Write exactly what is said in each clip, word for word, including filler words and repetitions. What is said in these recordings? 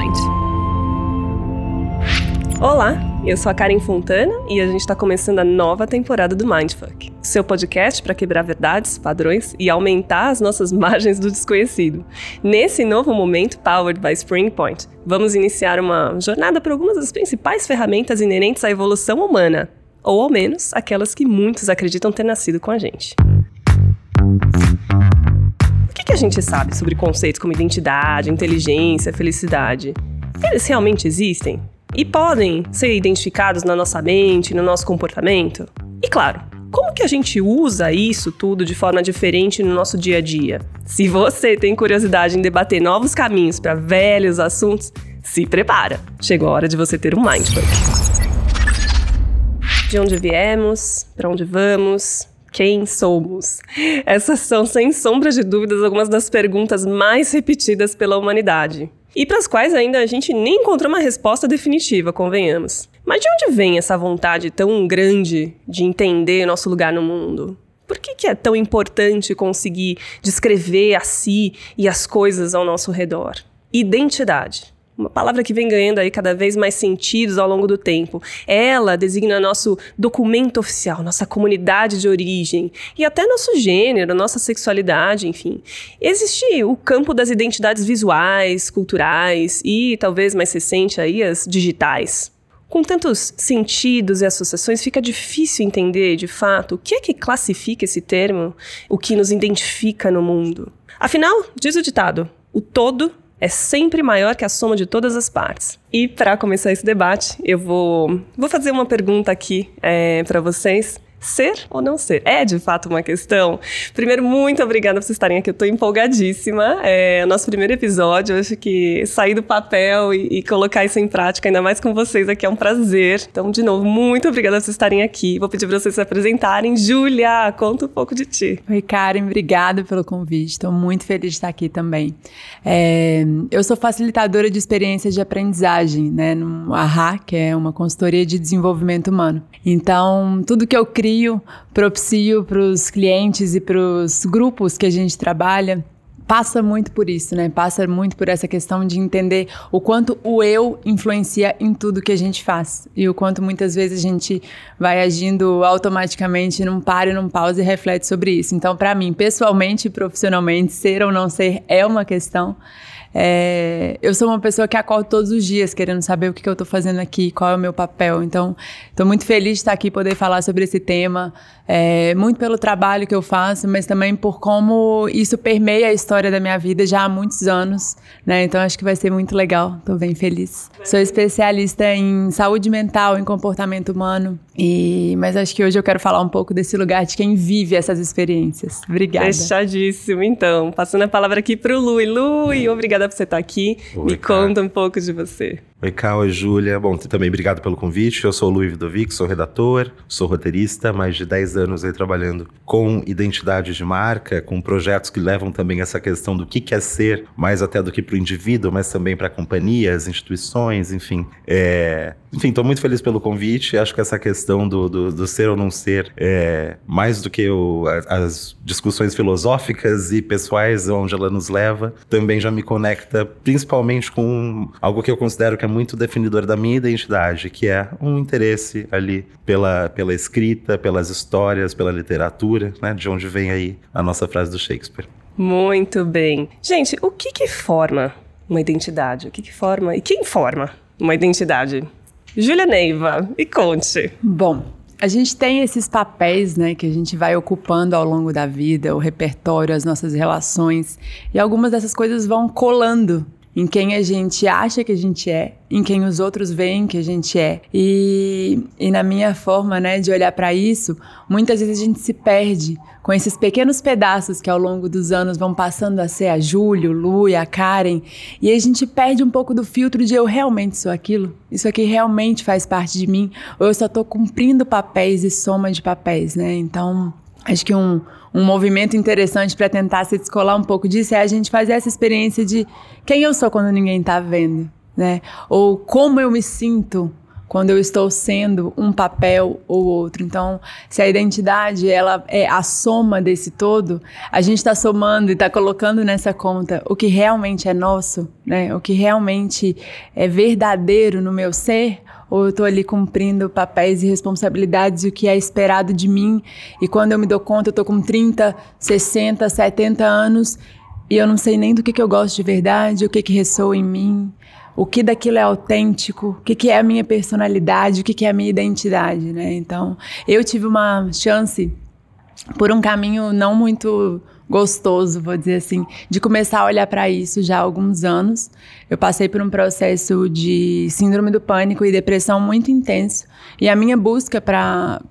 Springpoint. Olá, eu sou a Karen Fontana e a gente está começando a nova temporada do Mindfuck, seu podcast para quebrar verdades, padrões e aumentar as nossas margens do desconhecido. Nesse novo momento, powered by Springpoint, vamos iniciar uma jornada por algumas das principais ferramentas inerentes à evolução humana, ou ao menos aquelas que muitos acreditam ter nascido com a gente. O que, que a gente sabe sobre conceitos como identidade, inteligência, felicidade? Eles realmente existem? E podem ser identificados na nossa mente, no nosso comportamento? E claro, como que a gente usa isso tudo de forma diferente no nosso dia a dia? Se você tem curiosidade em debater novos caminhos para velhos assuntos, se prepara! Chegou a hora de você ter um Mindfuck. De onde viemos, para onde vamos... Quem somos? Essas são, sem sombra de dúvidas, algumas das perguntas mais repetidas pela humanidade. E para as quais ainda a gente nem encontrou uma resposta definitiva, convenhamos. Mas de onde vem essa vontade tão grande de entender nosso lugar no mundo? Por que que é tão importante conseguir descrever a si e as coisas ao nosso redor? Identidade. Uma palavra que vem ganhando aí cada vez mais sentidos ao longo do tempo. Ela designa nosso documento oficial, nossa comunidade de origem e até nosso gênero, nossa sexualidade, enfim. Existe o campo das identidades visuais, culturais e, talvez mais recente, aí, as digitais. Com tantos sentidos e associações, fica difícil entender, de fato, o que é que classifica esse termo, o que nos identifica no mundo. Afinal, diz o ditado, o todo é sempre maior que a soma de todas as partes. E para começar esse debate, eu vou, vou fazer uma pergunta aqui é, para vocês. Ser ou não ser? É, de fato, uma questão? Primeiro, muito obrigada por vocês estarem aqui. Eu estou empolgadíssima. É o nosso primeiro episódio. Eu acho que sair do papel e, e colocar isso em prática, ainda mais com vocês aqui, é um prazer. Então, de novo, muito obrigada por vocês estarem aqui. Vou pedir para vocês se apresentarem. Julia, conta um pouco de ti. Oi, Karen. Obrigada pelo convite. Estou muito feliz de estar aqui também. É, eu sou facilitadora de experiências de aprendizagem, né? No A H A, que é uma consultoria de desenvolvimento humano. Então, tudo que eu crio propicio para os clientes e para os grupos que a gente trabalha, passa muito por isso, né? Passa muito por essa questão de entender o quanto o eu influencia em tudo que a gente faz e o quanto muitas vezes a gente vai agindo automaticamente, não para e não pausa e reflete sobre isso. Então, para mim, pessoalmente e profissionalmente, ser ou não ser é uma questão. É, eu sou uma pessoa que acordo todos os dias querendo saber o que, que eu estou fazendo aqui, qual é o meu papel. Então, estou muito feliz de estar aqui e poder falar sobre esse tema, é, muito pelo trabalho que eu faço, mas também por como isso permeia a história da minha vida já há muitos anos, né? Então, acho que vai ser muito legal, estou bem feliz. Sou especialista em saúde mental, em comportamento humano, e, mas acho que hoje eu quero falar um pouco desse lugar de quem vive essas experiências. Obrigada. Fechadíssimo, então. Passando a palavra aqui para o Louis. Louis, obrigada. Obrigada por você estar aqui. Oi, me cara. Conta um pouco de você. Oi, Cal, oi, Júlia. Bom, também obrigado pelo convite. Eu sou o Louis Vidovix, sou redator, sou roteirista. Mais de dez anos aí trabalhando com identidade de marca, com projetos que levam também essa questão do que é ser, mais até do que para o indivíduo, mas também para companhias, instituições, enfim. É... Enfim, estou muito feliz pelo convite. Acho que essa questão do, do, do ser ou não ser, é... mais do que o, as discussões filosóficas e pessoais onde ela nos leva, também já me conecta principalmente com algo que eu considero que é muito definidor da minha identidade, que é um interesse ali pela, pela escrita, pelas histórias, pela literatura, né? De onde vem aí a nossa frase do Shakespeare. Muito bem. Gente, o que que forma uma identidade? O que que forma e quem forma uma identidade? Julia Neiva, me conte. Bom... A gente tem esses papéis, né, que a gente vai ocupando ao longo da vida, o repertório, as nossas relações, e algumas dessas coisas vão colando em quem a gente acha que a gente é, em quem os outros veem que a gente é. E, e na minha forma, né, de olhar para isso, muitas vezes a gente se perde com esses pequenos pedaços que ao longo dos anos vão passando a ser a Júlia, o Lu e a Karen, e a gente perde um pouco do filtro de eu realmente sou aquilo, isso aqui realmente faz parte de mim, ou eu só estou cumprindo papéis e soma de papéis, né? Então, acho que um, um movimento interessante para tentar se descolar um pouco disso é a gente fazer essa experiência de quem eu sou quando ninguém está vendo, né? Ou como eu me sinto quando eu estou sendo um papel ou outro. Então, se a identidade ela é a soma desse todo, a gente está somando e está colocando nessa conta o que realmente é nosso, né? O que realmente é verdadeiro no meu ser, ou eu estou ali cumprindo papéis e responsabilidades, o que é esperado de mim, e quando eu me dou conta, eu estou com trinta, sessenta, setenta anos, e eu não sei nem do que, que eu gosto de verdade, o que, que ressoa em mim, o que daquilo é autêntico, o que, que é a minha personalidade, o que, que é a minha identidade, né? Então, eu tive uma chance, por um caminho não muito gostoso, vou dizer assim, de começar a olhar para isso já há alguns anos. Eu passei por um processo de síndrome do pânico e depressão muito intenso. E a minha busca para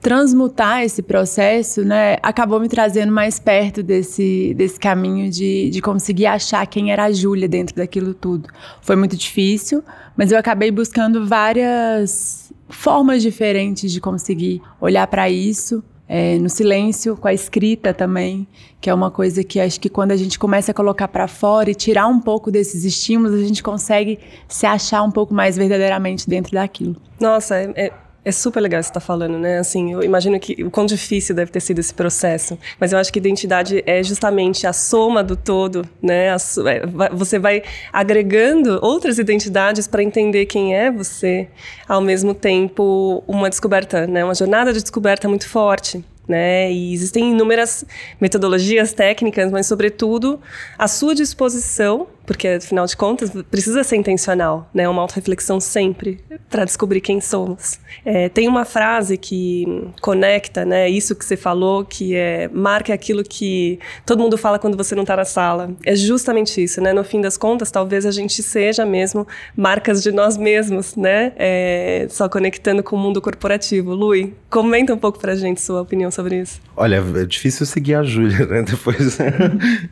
transmutar esse processo, né, acabou me trazendo mais perto desse, desse caminho de, de conseguir achar quem era a Júlia dentro daquilo tudo. Foi muito difícil, mas eu acabei buscando várias formas diferentes de conseguir olhar para isso. É, no silêncio, com a escrita também, que é uma coisa que acho que quando a gente começa a colocar para fora e tirar um pouco desses estímulos, a gente consegue se achar um pouco mais verdadeiramente dentro daquilo. Nossa, é, é, é super legal isso que você está falando, né? Assim, eu imagino que o quão difícil deve ter sido esse processo, mas eu acho que identidade é justamente a soma do todo, né? A, você vai agregando outras identidades para entender quem é você, ao mesmo tempo uma descoberta, né? Uma jornada de descoberta muito forte. Né? E existem inúmeras metodologias, técnicas, mas, sobretudo, a sua disposição, porque, afinal de contas, precisa ser intencional, né? Uma autorreflexão sempre, para descobrir quem somos. É, tem uma frase que conecta, né, isso que você falou, que é: marca aquilo que todo mundo fala quando você não está na sala. É justamente isso, né? No fim das contas, talvez a gente seja mesmo marcas de nós mesmos, né? É, só conectando com o mundo corporativo. Louis, comenta um pouco para a gente sua opinião sobre isso. Olha, é difícil seguir a Júlia, né? Depois.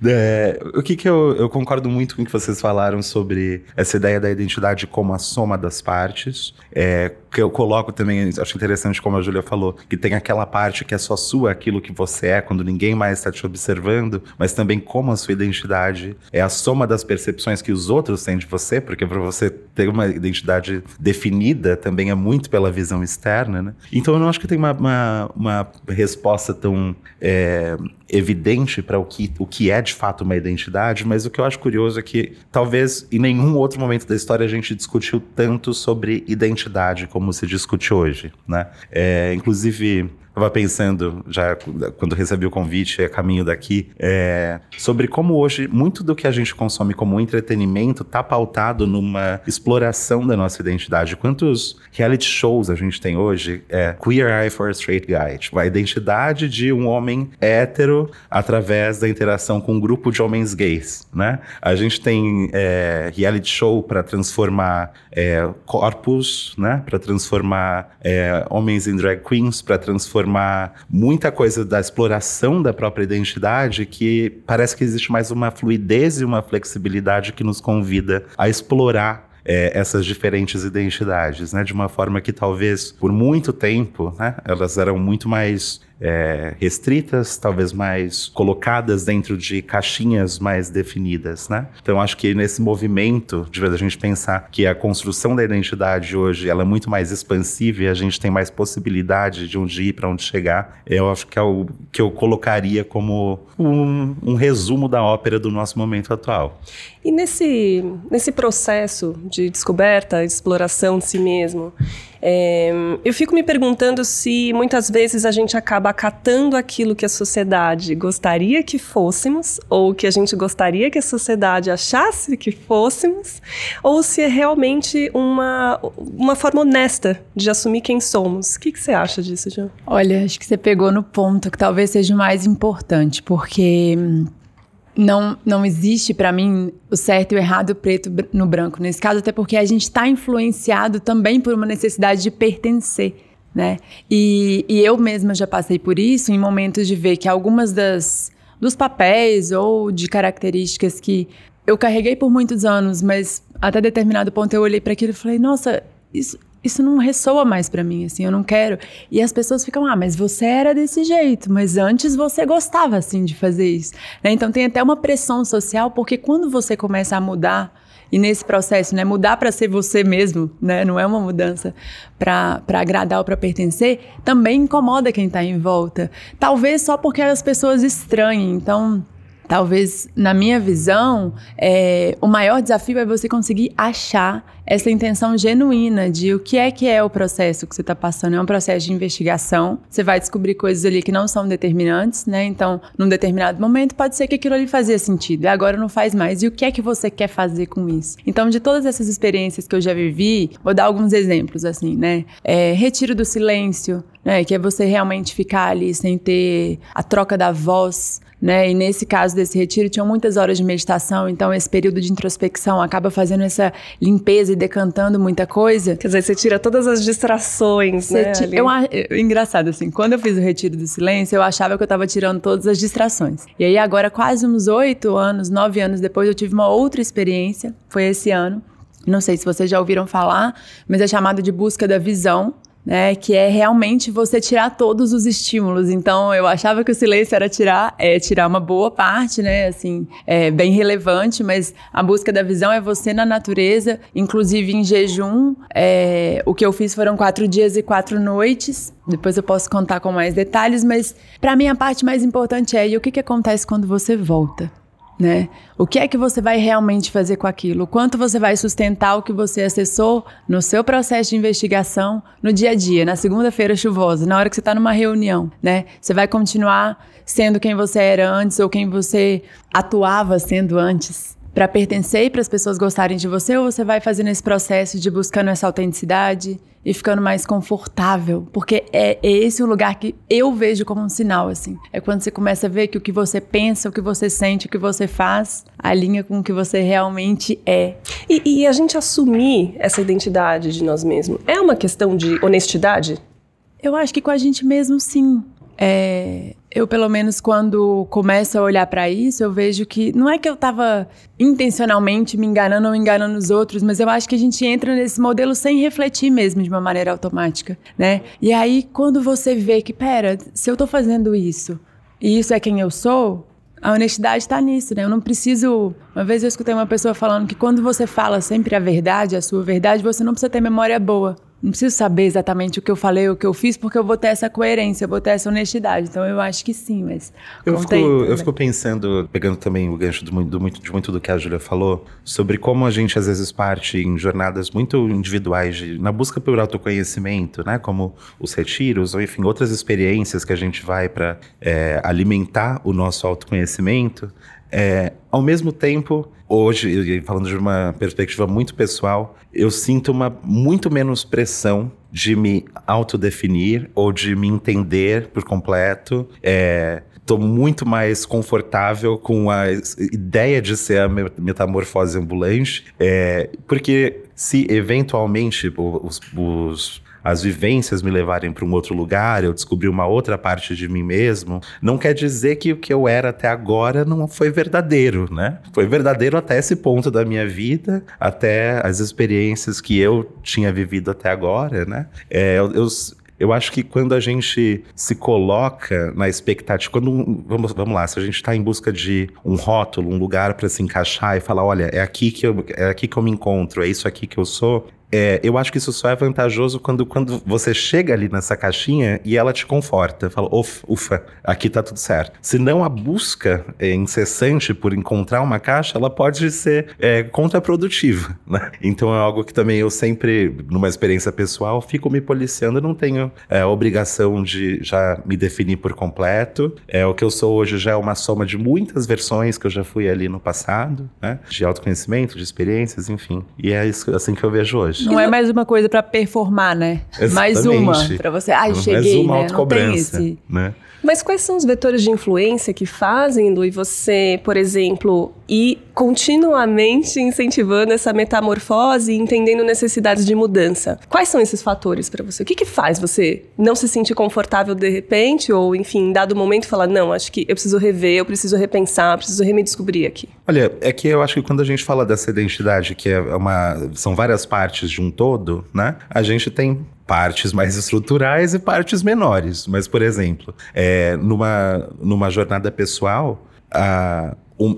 é, o que que eu, eu concordo muito com o que vocês falaram sobre essa ideia da identidade como a soma das partes. É, que eu coloco também, acho interessante como a Júlia falou, que tem aquela parte que é só sua, aquilo que você é, quando ninguém mais está te observando, mas também como a sua identidade é a soma das percepções que os outros têm de você, porque para você ter uma identidade definida também é muito pela visão externa, né? Então eu não acho que tem uma, uma, uma resposta tão é, evidente para o que, o que é de fato uma identidade, mas o que eu acho curioso é que talvez em nenhum outro momento da história a gente discutiu tanto sobre identidade como se discute hoje, né? É, inclusive, estava pensando, já quando recebi o convite, é caminho daqui, é, sobre como hoje muito do que a gente consome como entretenimento está pautado numa exploração da nossa identidade. Quantos reality shows a gente tem hoje? É Queer Eye for a Straight Guy, tipo, a identidade de um homem hétero através da interação com um grupo de homens gays, né? A gente tem é, reality show para transformar é, corpos, né? Para transformar é, homens em drag queens, para transformar formar muita coisa da exploração da própria identidade, que parece que existe mais uma fluidez e uma flexibilidade que nos convida a explorar É, essas diferentes identidades, né? De uma forma que talvez por muito tempo, né, elas eram muito mais é, restritas, talvez mais colocadas dentro de caixinhas mais definidas, né? Então acho que nesse movimento de a gente pensar que a construção da identidade hoje ela é muito mais expansiva e a gente tem mais possibilidade de onde ir para onde chegar, eu acho que é o que eu colocaria como um, um resumo da ópera do nosso momento atual. E nesse, nesse processo de descoberta, de exploração de si mesmo, é, eu fico me perguntando se muitas vezes a gente acaba acatando aquilo que a sociedade gostaria que fôssemos, ou que a gente gostaria que a sociedade achasse que fôssemos, ou se é realmente uma, uma forma honesta de assumir quem somos. O que, que você acha disso, João? Olha, acho que você pegou no ponto que talvez seja o mais importante, porque... Não, não existe para mim o certo e o errado, o preto no branco nesse caso, até porque a gente está influenciado também por uma necessidade de pertencer, né? E, e eu mesma já passei por isso em momentos de ver que algumas das, dos papéis ou de características que eu carreguei por muitos anos, mas até determinado ponto eu olhei para aquilo e falei, nossa, isso... Isso não ressoa mais pra mim, assim, eu não quero. E as pessoas ficam, ah, mas você era desse jeito, mas antes você gostava, assim, de fazer isso, né? Então tem até uma pressão social, porque quando você começa a mudar E nesse processo, né, mudar para ser você mesmo, né, não é uma mudança para agradar ou para pertencer, também incomoda quem está em volta. Talvez só porque as pessoas estranhem, então... Talvez, na minha visão, é, o maior desafio é você conseguir achar essa intenção genuína de o que é que é o processo que você está passando. É um processo de investigação, você vai descobrir coisas ali que não são determinantes, né? Então, num determinado momento, pode ser que aquilo ali fazia sentido, e agora não faz mais. E o que é que você quer fazer com isso? Então, de todas essas experiências que eu já vivi, vou dar alguns exemplos, assim, né? É, retiro do silêncio, né? Que é você realmente ficar ali sem ter a troca da voz, né? E nesse caso desse retiro, tinham muitas horas de meditação, então esse período de introspecção acaba fazendo essa limpeza e decantando muita coisa. Quer dizer, você tira todas as distrações, você né? Tira... Eu, eu, engraçado, assim, quando eu fiz o retiro do silêncio, eu achava que eu estava tirando todas as distrações. E aí agora, quase uns oito anos, nove anos depois, eu tive uma outra experiência, foi esse ano, não sei se vocês já ouviram falar, mas é chamado de busca da visão. Né, que é realmente você tirar todos os estímulos. Então, eu achava que o silêncio era tirar, é, tirar uma boa parte, né, assim, é, bem relevante, mas a busca da visão é você na natureza, inclusive em jejum. É, o que eu fiz foram quatro dias e quatro noites. Depois eu posso contar com mais detalhes, mas para mim a parte mais importante é e o que, que acontece quando você volta? Né? O que é que você vai realmente fazer com aquilo? O quanto você vai sustentar o que você acessou no seu processo de investigação, no dia a dia, na segunda-feira chuvosa, na hora que você está numa reunião, né? Você vai continuar sendo quem você era antes ou quem você atuava sendo antes para pertencer e para as pessoas gostarem de você, ou você vai fazendo esse processo de buscando essa autenticidade e ficando mais confortável, porque é, é esse o lugar que eu vejo como um sinal, assim. É quando você começa a ver que o que você pensa, o que você sente, o que você faz, alinha com o que você realmente é. E, e a gente assumir essa identidade de nós mesmos, é uma questão de honestidade? Eu acho que com a gente mesmo, sim. É, eu, pelo menos, quando começo a olhar pra isso, eu vejo que... Não é que eu tava intencionalmente me enganando ou enganando os outros, mas eu acho que a gente entra nesse modelo sem refletir mesmo, de uma maneira automática, né? E aí, quando você vê que, pera, se eu tô fazendo isso e isso é quem eu sou, a honestidade tá nisso, né? Eu não preciso... Uma vez eu escutei uma pessoa falando que quando você fala sempre a verdade, a sua verdade, você não precisa ter memória boa. Não preciso saber exatamente o que eu falei, o que eu fiz, porque eu vou ter essa coerência, eu vou ter essa honestidade. Então, eu acho que sim, mas... Eu fico, eu fico pensando, pegando também o gancho do, do, muito, de muito do que a Julia falou, sobre como a gente, às vezes, parte em jornadas muito individuais, de, na busca por autoconhecimento, né? Como os retiros, ou enfim, outras experiências que a gente vai para é, alimentar o nosso autoconhecimento. É, ao mesmo tempo, hoje, falando de uma perspectiva muito pessoal, eu sinto uma muito menos pressão de me autodefinir ou de me entender por completo. É, tô muito mais confortável com a ideia de ser a metamorfose ambulante, é, porque se eventualmente os, os as vivências me levarem para um outro lugar, eu descobri uma outra parte de mim mesmo, não quer dizer que o que eu era até agora não foi verdadeiro, né? Foi verdadeiro até esse ponto da minha vida, até as experiências que eu tinha vivido até agora, né? É, eu, eu, eu acho que quando a gente se coloca na expectativa... Quando, vamos, vamos lá, se a gente está em busca de um rótulo, um lugar para se encaixar e falar, olha, é aqui que eu, é aqui que eu me encontro, é isso aqui que eu sou... É, eu acho que isso só é vantajoso quando, quando você chega ali nessa caixinha e ela te conforta. Fala, ufa, ufa, aqui tá tudo certo. Senão a busca é, incessante por encontrar uma caixa, ela pode ser é, contraprodutiva, né? Então é algo que também eu sempre, numa experiência pessoal, fico me policiando. Não tenho é, obrigação de já me definir por completo. É, o que eu sou hoje já é uma soma de muitas versões que eu já fui ali no passado, né? De autoconhecimento, de experiências, enfim. E é isso, assim que eu vejo hoje. Não é mais uma coisa pra performar, né? Exatamente. Mais uma, pra você... Ai, mais cheguei, uma, né? Autocobrança, não tem esse... né? Mas quais são os vetores de influência que fazem, Lu, e você, por exemplo, ir continuamente incentivando essa metamorfose e entendendo necessidades de mudança? Quais são esses fatores pra você? O que que faz você não se sentir confortável de repente? Ou, enfim, em dado momento, falar, não, acho que eu preciso rever, eu preciso repensar, eu preciso me descobrir aqui. Olha, é que eu acho que quando a gente fala dessa identidade, que é uma... são várias partes de um todo, né? A gente tem partes mais estruturais e partes menores. Mas, por exemplo, é, numa, numa jornada pessoal, a,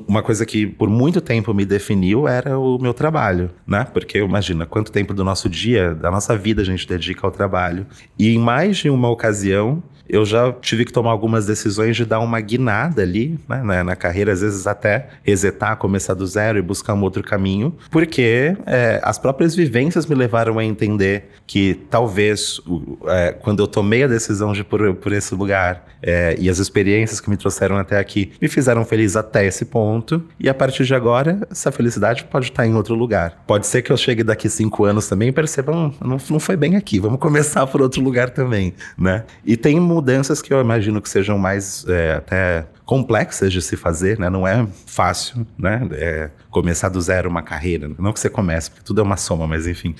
uma coisa que por muito tempo me definiu era o meu trabalho, né? Porque imagina quanto tempo do nosso dia, da nossa vida a gente dedica ao trabalho. E em mais de uma ocasião eu já tive que tomar algumas decisões de dar uma guinada ali, né, na carreira, às vezes até resetar, começar do zero e buscar um outro caminho, porque é, as próprias vivências me levaram a entender que talvez é, quando eu tomei a decisão de ir por, por esse lugar é, e as experiências que me trouxeram até aqui me fizeram feliz até esse ponto, e a partir de agora essa felicidade pode estar em outro lugar. Pode ser que eu chegue daqui cinco anos também e perceba, não, não foi bem aqui, vamos começar por outro lugar também, né? E tem mudanças que eu imagino que sejam mais é, até complexas de se fazer, né? Não é fácil, né? É começar do zero uma carreira, não que você comece, porque tudo é uma soma, mas enfim,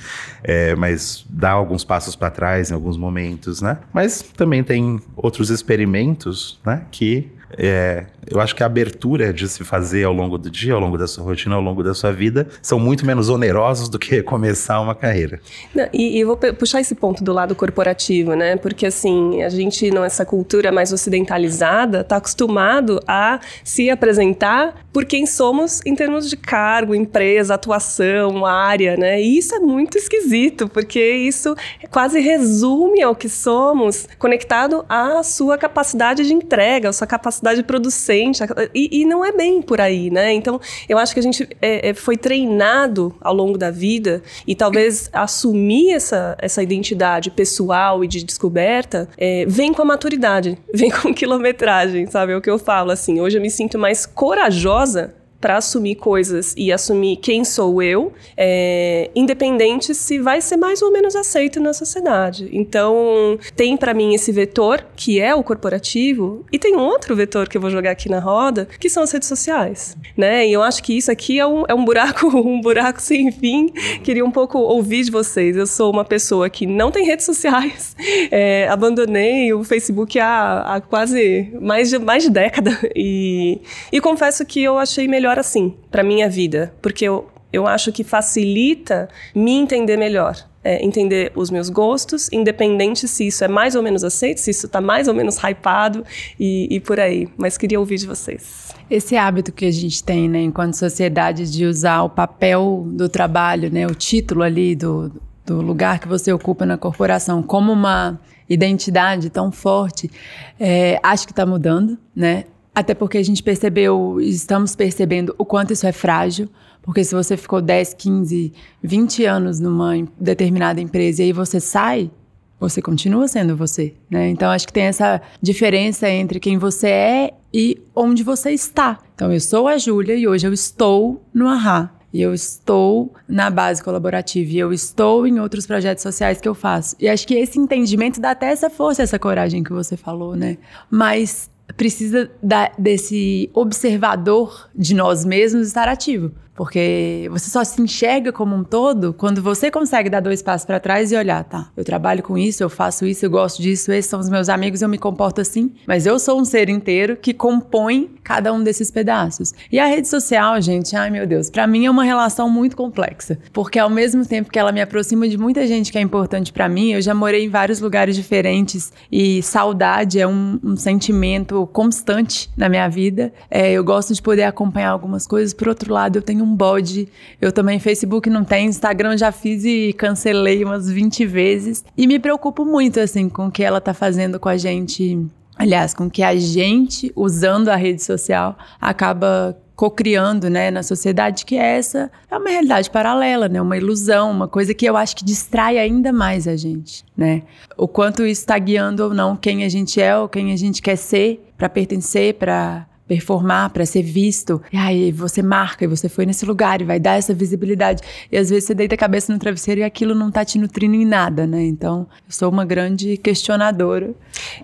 é, mas dá alguns passos para trás em alguns momentos, né? Mas também tem outros experimentos, né? Que é, eu acho que a abertura de se fazer ao longo do dia, ao longo da sua rotina, ao longo da sua vida, são muito menos onerosos do que começar uma carreira. Não, e, e eu vou puxar esse ponto do lado corporativo, né? Porque assim, a gente, nessa cultura mais ocidentalizada, está acostumado a se apresentar por quem somos em termos de cargo, empresa, atuação, área, né? E isso é muito esquisito, porque isso quase resume ao que somos, conectado à sua capacidade de entrega, à sua capacidade cidade producente, e, e não é bem por aí, né? Então, eu acho que a gente é, foi treinado ao longo da vida, e talvez assumir essa, essa identidade pessoal e de descoberta, é, vem com a maturidade, vem com quilometragem, sabe? É o que eu falo, assim, hoje eu me sinto mais corajosa para assumir coisas e assumir quem sou eu, é, independente se vai ser mais ou menos aceito na sociedade. Então, tem para mim esse vetor, que é o corporativo, e tem um outro vetor que eu vou jogar aqui na roda, que são as redes sociais, né? E eu acho que isso aqui é um, é um buraco, um buraco sem fim. Queria um pouco ouvir de vocês. Eu sou uma pessoa que não tem redes sociais, é, abandonei o Facebook há, há quase mais de, mais de década, e, e confesso que eu achei melhor assim, para minha vida, porque eu, eu acho que facilita me entender melhor, é, entender os meus gostos, independente se isso é mais ou menos aceito, se isso tá mais ou menos hypado e, e por aí, mas queria ouvir de vocês. Esse hábito que a gente tem, né, enquanto sociedade, de usar o papel do trabalho, né, o título ali do, do lugar que você ocupa na corporação como uma identidade tão forte, é, acho que tá mudando, né? Até porque a gente percebeu, estamos percebendo o quanto isso é frágil, porque se você ficou dez, quinze, vinte anos numa determinada empresa e aí você sai, você continua sendo você, né? Então, acho que tem essa diferença entre quem você é e onde você está. Então, eu sou a Júlia e hoje eu estou no A H A. E eu estou na base colaborativa, e eu estou em outros projetos sociais que eu faço. E acho que esse entendimento dá até essa força, essa coragem que você falou, né? Mas precisa da, desse observador de nós mesmos estar ativo. Porque você só se enxerga como um todo quando você consegue dar dois passos para trás e olhar, tá, eu trabalho com isso, eu faço isso, eu gosto disso, esses são os meus amigos, eu me comporto assim. Mas eu sou um ser inteiro que compõe cada um desses pedaços. E a rede social, gente, ai meu Deus, para mim é uma relação muito complexa. Porque ao mesmo tempo que ela me aproxima de muita gente que é importante para mim, eu já morei em vários lugares diferentes e saudade é um, um sentimento constante na minha vida. É, eu gosto de poder acompanhar algumas coisas, por outro lado eu tenho um bode, eu também Facebook não tenho, Instagram já fiz e cancelei umas vinte vezes, e me preocupo muito, assim, com o que ela tá fazendo com a gente, aliás, com que a gente, usando a rede social, acaba co-criando, né, na sociedade, que é essa, é uma realidade paralela, né, uma ilusão, uma coisa que eu acho que distrai ainda mais a gente, né, o quanto isso tá guiando ou não quem a gente é ou quem a gente quer ser, pra pertencer, pra performar, para ser visto. E aí você marca, e você foi nesse lugar, e vai dar essa visibilidade. E às vezes você deita a cabeça no travesseiro e aquilo não tá te nutrindo em nada, né? Então, eu sou uma grande questionadora.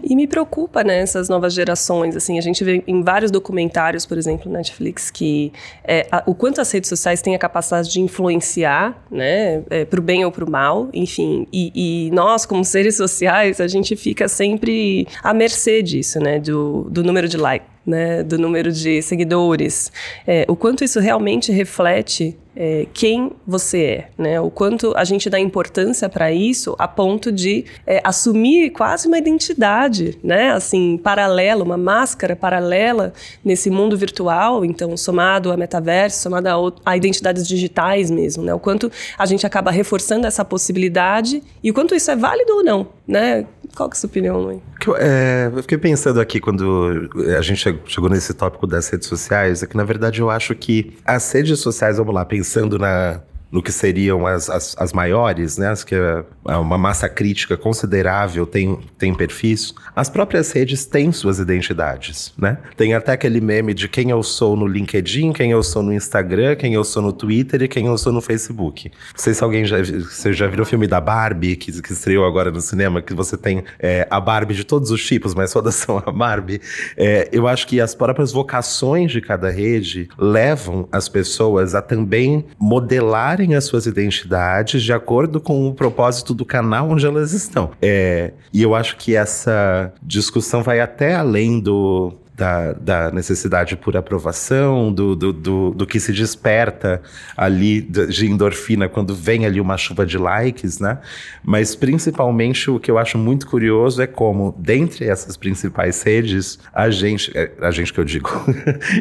E me preocupa, né, essas novas gerações, assim, a gente vê em vários documentários, por exemplo, na Netflix, que é, a, o quanto as redes sociais têm a capacidade de influenciar, né, é, pro bem ou pro mal, enfim. E, e nós, como seres sociais, a gente fica sempre à mercê disso, né, do, do número de likes, né, do número de seguidores, é, o quanto isso realmente reflete é, quem você é, né? O quanto a gente dá importância para isso a ponto de é, assumir quase uma identidade, né? Assim, paralela, uma máscara paralela nesse mundo virtual, então somado a metaverso, somado a, a identidades digitais mesmo, né? O quanto a gente acaba reforçando essa possibilidade e o quanto isso é válido ou não, né? Qual que é a sua opinião, mãe? Eu, é, eu fiquei pensando aqui quando a gente chegou nesse tópico das redes sociais, é que na verdade eu acho que as redes sociais, vamos lá, pensando na, no que seriam as, as, as maiores, né? Acho que é uma massa crítica considerável tem, tem perfis. As próprias redes têm suas identidades, né? Tem até aquele meme de quem eu sou no LinkedIn, quem eu sou no Instagram, quem eu sou no Twitter e quem eu sou no Facebook. Não sei se alguém já, você já viu o filme da Barbie, que, que estreou agora no cinema, que você tem é, a Barbie de todos os tipos, mas todas são a Barbie. É, eu acho que as próprias vocações de cada rede levam as pessoas a também modelar as suas identidades de acordo com o propósito do canal onde elas estão. É, e eu acho que essa discussão vai até além do... Da, da necessidade por aprovação, do, do, do, do que se desperta ali de endorfina quando vem ali uma chuva de likes, né? Mas principalmente o que eu acho muito curioso é como, dentre essas principais redes, a gente, a gente que eu digo,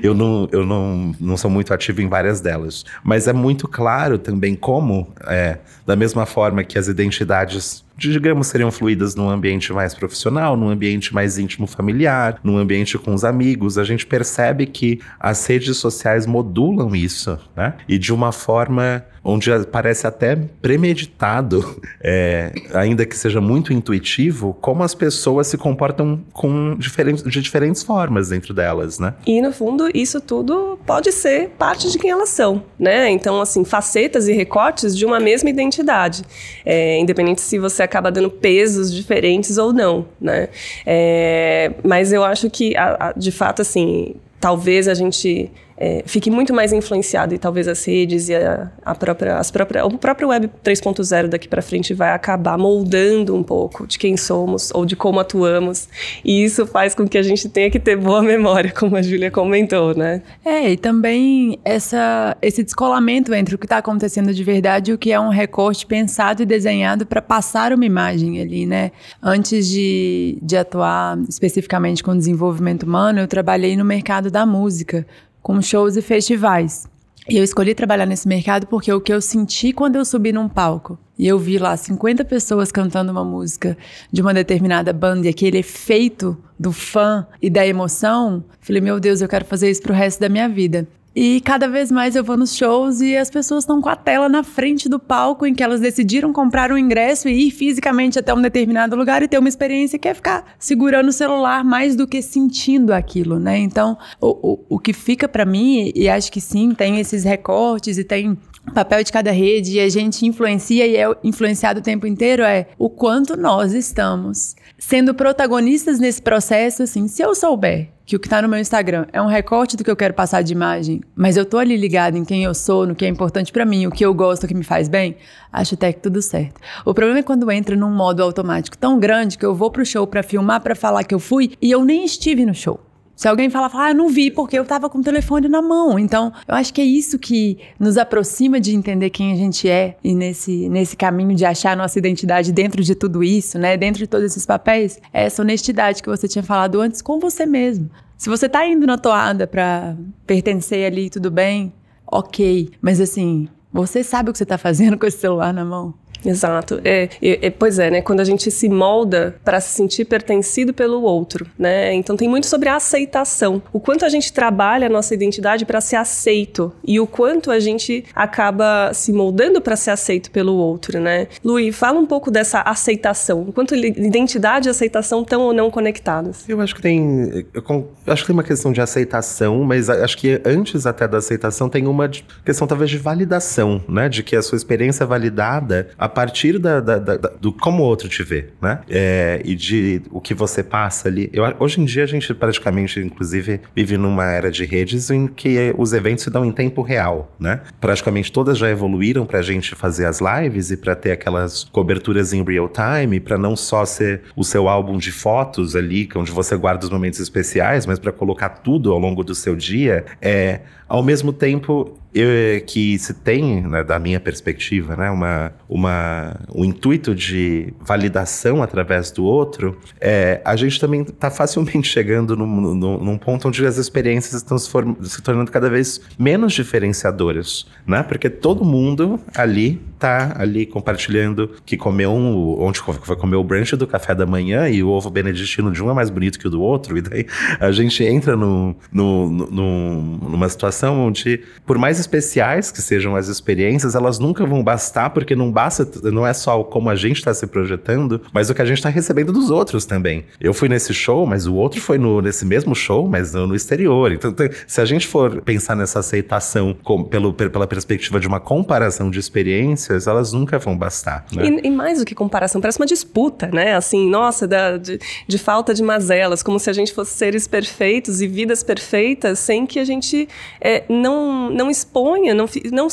eu, não, eu não, não sou muito ativo em várias delas, mas é muito claro também como, é, da mesma forma que as identidades, digamos, seriam fluídas num ambiente mais profissional, num ambiente mais íntimo familiar, num ambiente com os amigos. A gente percebe que as redes sociais modulam isso, né? E de uma forma onde parece até premeditado, é, ainda que seja muito intuitivo, como as pessoas se comportam com diferentes, de diferentes formas dentro delas, né? E, no fundo, isso tudo pode ser parte de quem elas são, né? Então, assim, facetas e recortes de uma mesma identidade, é, independente se você acaba dando pesos diferentes ou não, né? É, mas eu acho que, a, a, de fato, assim, talvez a gente... É, fique muito mais influenciado e talvez as redes e a, a própria, as próprias, o próprio Web três ponto zero daqui para frente vai acabar moldando um pouco de quem somos ou de como atuamos, e isso faz com que a gente tenha que ter boa memória, como a Júlia comentou, né? É, e também essa, esse descolamento entre o que está acontecendo de verdade e o que é um recorte pensado e desenhado para passar uma imagem ali, né? Antes de, de atuar especificamente com desenvolvimento humano, eu trabalhei no mercado da música com shows e festivais. E eu escolhi trabalhar nesse mercado porque o que eu senti quando eu subi num palco e eu vi lá cinquenta pessoas cantando uma música de uma determinada banda e aquele efeito do fã e da emoção, falei, meu Deus, eu quero fazer isso pro resto da minha vida. E cada vez mais eu vou nos shows e as pessoas estão com a tela na frente do palco em que elas decidiram comprar um ingresso e ir fisicamente até um determinado lugar e ter uma experiência que é ficar segurando o celular mais do que sentindo aquilo, né? Então, o, o, o que fica pra mim, e acho que sim, tem esses recortes e tem papel de cada rede e a gente influencia e é influenciado o tempo inteiro, é o quanto nós estamos sendo protagonistas nesse processo, assim, se eu souber que o que está no meu Instagram é um recorte do que eu quero passar de imagem, mas eu tô ali ligada em quem eu sou, no que é importante pra mim, o que eu gosto, o que me faz bem, acho até que tudo certo. O problema é quando entra num modo automático tão grande que eu vou pro show pra filmar, pra falar que eu fui e eu nem estive no show. Se alguém falar, fala, ah, não vi, porque eu tava com o telefone na mão. Então, eu acho que é isso que nos aproxima de entender quem a gente é e nesse, nesse caminho de achar a nossa identidade dentro de tudo isso, né? Dentro de todos esses papéis, é essa honestidade que você tinha falado antes com você mesmo. Se você tá indo na toada pra pertencer ali, tudo bem, ok. Mas assim, você sabe o que você tá fazendo com esse celular na mão? Exato. É, é, pois é, né? Quando a gente se molda para se sentir pertencido pelo outro, né? Então tem muito sobre a aceitação. O quanto a gente trabalha a nossa identidade para ser aceito e o quanto a gente acaba se moldando para ser aceito pelo outro, né? Louis, fala um pouco dessa aceitação. O quanto identidade e aceitação estão ou não conectadas? Eu acho que tem... Eu acho que tem uma questão de aceitação, mas acho que antes até da aceitação tem uma questão talvez de validação, né? De que a sua experiência é validada a partir da, da, da, da, do como o outro te vê, né? É, e de o que você passa ali. Eu, hoje em dia, a gente praticamente, inclusive, vive numa era de redes em que os eventos se dão em tempo real, né? Praticamente todas já evoluíram pra gente fazer as lives e pra ter aquelas coberturas em real time, pra não só ser o seu álbum de fotos ali, onde você guarda os momentos especiais, mas pra colocar tudo ao longo do seu dia. É, ao mesmo tempo... eu, que se tem, né, da minha perspectiva, né, uma, uma, um intuito de validação através do outro, é, a gente também está facilmente chegando num, num, num ponto onde as experiências estão se, form- se tornando cada vez menos diferenciadoras, né? Porque todo mundo ali está ali compartilhando que comeu um, onde foi comer o brunch do café da manhã e o ovo beneditino de um é mais bonito que o do outro, e daí a gente entra no, no, no, numa situação onde, por mais especiais que sejam as experiências, elas nunca vão bastar, porque não basta, não é só como a gente está se projetando, mas o que a gente está recebendo dos outros também. Eu fui nesse show, mas o outro foi no, nesse mesmo show, mas no exterior. Então, se a gente for pensar nessa aceitação com, pelo, pela perspectiva de uma comparação de experiências, elas nunca vão bastar, né? E, e mais do que comparação, parece uma disputa, né? Assim, nossa, da, de, de falta de mazelas, como se a gente fosse seres perfeitos e vidas perfeitas, sem que a gente é, não, não exponha, não... não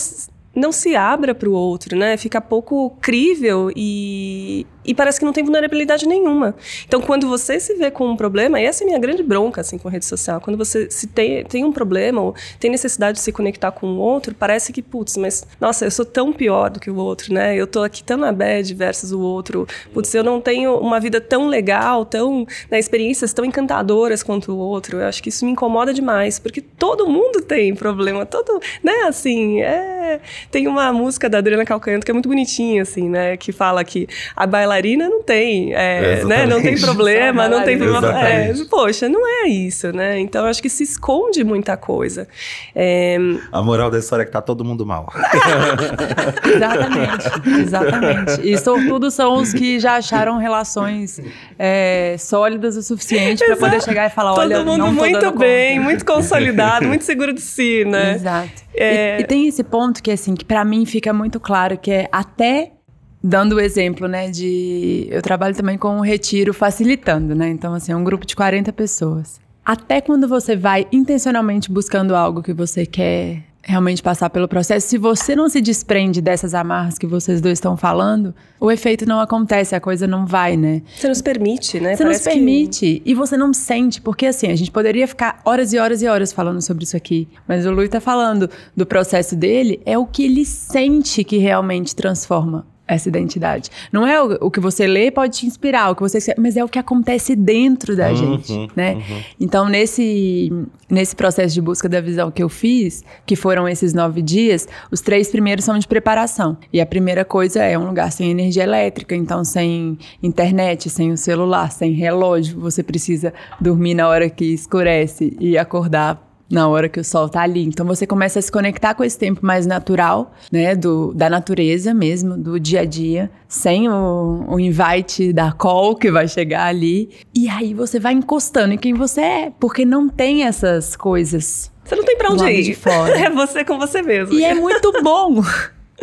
não se abra para o outro, né? Fica pouco crível e, e parece que não tem vulnerabilidade nenhuma. Então, quando você se vê com um problema, e essa é a minha grande bronca, assim, com a rede social, quando você se tem, tem um problema ou tem necessidade de se conectar com o outro, parece que, putz, mas, nossa, eu sou tão pior do que o outro, né? Eu tô aqui tão na bad versus o outro. Putz, eu não tenho uma vida tão legal, tão, né, experiências tão encantadoras quanto o outro. Eu acho que isso me incomoda demais, porque todo mundo tem problema, todo, né, assim, é... Tem uma música da Adriana Calcanhoto que é muito bonitinha, assim, né? Que fala que a bailarina não tem, é, né? Não tem problema, não tem problema. É, poxa, não é isso, né? Então, acho que se esconde muita coisa. É... A moral da história é que tá todo mundo mal. Exatamente, exatamente. E sobretudo são os que já acharam relações é, sólidas o suficiente para poder chegar e falar, todo olha, mundo não tô muito dando bem, conta. Muito consolidado, muito seguro de si, né? Exato. É... E, e tem esse ponto que, assim, que pra mim fica muito claro, que é até dando o exemplo, né, de... Eu trabalho também com um retiro facilitando, né? Então, assim, é um grupo de quarenta pessoas. Até quando você vai intencionalmente buscando algo que você quer realmente passar pelo processo, se você não se desprende dessas amarras que vocês dois estão falando, o efeito não acontece, a coisa não vai, né? Você não se permite, né? Você não se permite e você não sente, porque assim, a gente poderia ficar horas e horas e horas falando sobre isso aqui, mas o Louis tá falando do processo dele, é o que ele sente que realmente transforma essa identidade. Não é o, o que você lê pode te inspirar, o que você, mas é o que acontece dentro da uhum, gente, né? Uhum. Então, nesse, nesse processo de busca da visão que eu fiz, que foram esses nove dias, os três primeiros são de preparação. E a primeira coisa é um lugar sem energia elétrica, então sem internet, sem o celular, sem relógio. Você precisa dormir na hora que escurece e acordar na hora que o sol tá ali. Então você começa a se conectar com esse tempo mais natural, né, do, da natureza mesmo, do dia a dia, sem o, o invite da call que vai chegar ali. E aí você vai encostando em quem você é, porque não tem essas coisas. Você não tem pra onde ir. De fora. É você com você mesmo. E é muito bom.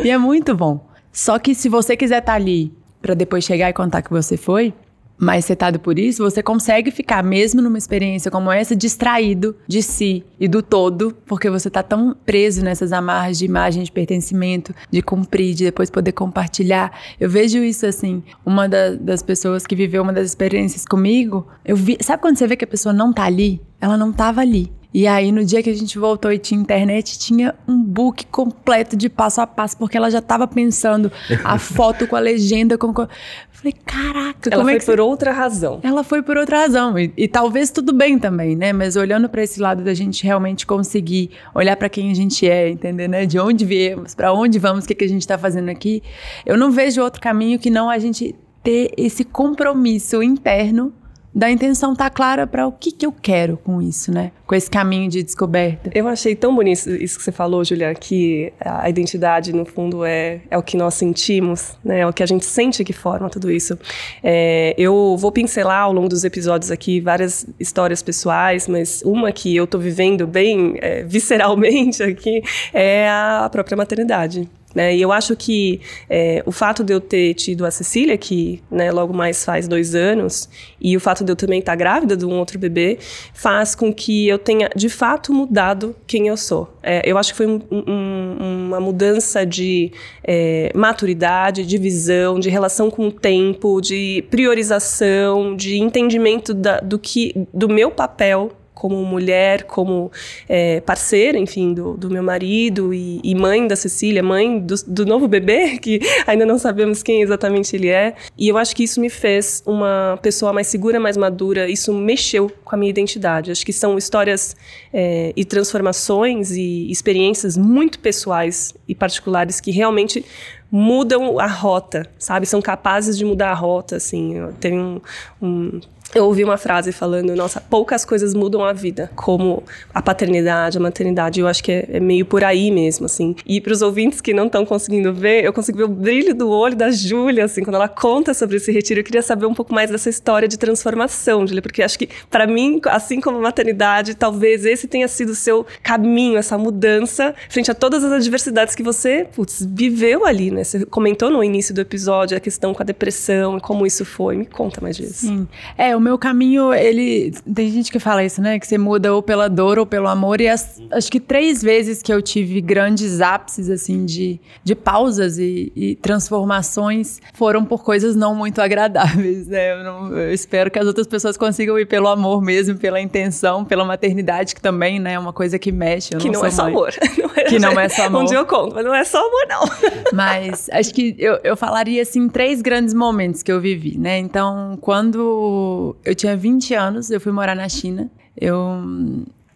E é muito bom. Só que se você quiser estar tá ali pra depois chegar e contar que você foi, mais setado por isso, você consegue ficar, mesmo numa experiência como essa, distraído de si e do todo, porque você tá tão preso nessas amarras de imagem, de pertencimento, de cumprir, de depois poder compartilhar. Eu vejo isso, assim, uma da, das pessoas que viveu uma das experiências comigo, eu vi, sabe quando você vê que a pessoa não tá ali? Ela não tava ali. E aí, no dia que a gente voltou e tinha internet, tinha um book completo de passo a passo, porque ela já estava pensando a foto com a legenda. Com... Eu falei, caraca, ela como foi é que por você... outra razão. Ela foi por outra razão. E, e talvez tudo bem também, né? Mas olhando para esse lado da gente realmente conseguir olhar para quem a gente é, entender, né? De onde viemos, para onde vamos, o que, que a gente está fazendo aqui. Eu não vejo outro caminho que não a gente ter esse compromisso interno da intenção tá clara para o que que eu quero com isso, né? Com esse caminho de descoberta. Eu achei tão bonito isso que você falou, Julia, que a identidade, no fundo, é, é o que nós sentimos, né? É o que a gente sente que forma tudo isso. É, eu vou pincelar ao longo dos episódios aqui várias histórias pessoais, mas uma que eu tô vivendo bem é, visceralmente aqui é a própria maternidade. Né? E eu acho que é, o fato de eu ter tido a Cecília, que, né, logo mais faz dois anos, e o fato de eu também estar grávida de um outro bebê, faz com que eu tenha, de fato, mudado quem eu sou. É, eu acho que foi um, um, uma mudança de é, maturidade, de visão, de relação com o tempo, de priorização, de entendimento da, do, que, do meu papel como mulher, como é, parceira, enfim, do, do meu marido e, e mãe da Cecília, mãe do, do novo bebê, que ainda não sabemos quem exatamente ele é. E eu acho que isso me fez uma pessoa mais segura, mais madura, isso mexeu com a minha identidade. Acho que são histórias é, e transformações e experiências muito pessoais e particulares que realmente mudam a rota, sabe? São capazes de mudar a rota, assim. Eu tenho um... um Eu ouvi uma frase falando, nossa, poucas coisas mudam a vida, como a paternidade, a maternidade. Eu acho que é, é meio por aí mesmo, assim. E para os ouvintes que não estão conseguindo ver, eu consigo ver o brilho do olho da Júlia, assim, quando ela conta sobre esse retiro. Eu queria saber um pouco mais dessa história de transformação, Júlia, porque acho que, para mim, assim como a maternidade, talvez esse tenha sido o seu caminho, essa mudança, frente a todas as adversidades que você, putz, viveu ali, né? Você comentou no início do episódio a questão com a depressão e como isso foi. Me conta mais disso. Sim. É, o meu caminho, ele... Tem gente que fala isso, né? Que você muda ou pela dor ou pelo amor. E as, acho que três vezes que eu tive grandes ápices, assim, de, de pausas e, e transformações foram por coisas não muito agradáveis, né? Eu, não, eu espero que as outras pessoas consigam ir pelo amor mesmo, pela intenção, pela maternidade, que também, né? É uma coisa que mexe. Eu que não, não é só amor. Não é, que não é só amor. Um dia eu conto, mas não é só amor, não. Mas acho que eu, eu falaria, assim, três grandes momentos que eu vivi, né? Então, quando... Eu tinha vinte anos, eu fui morar na China. Eu,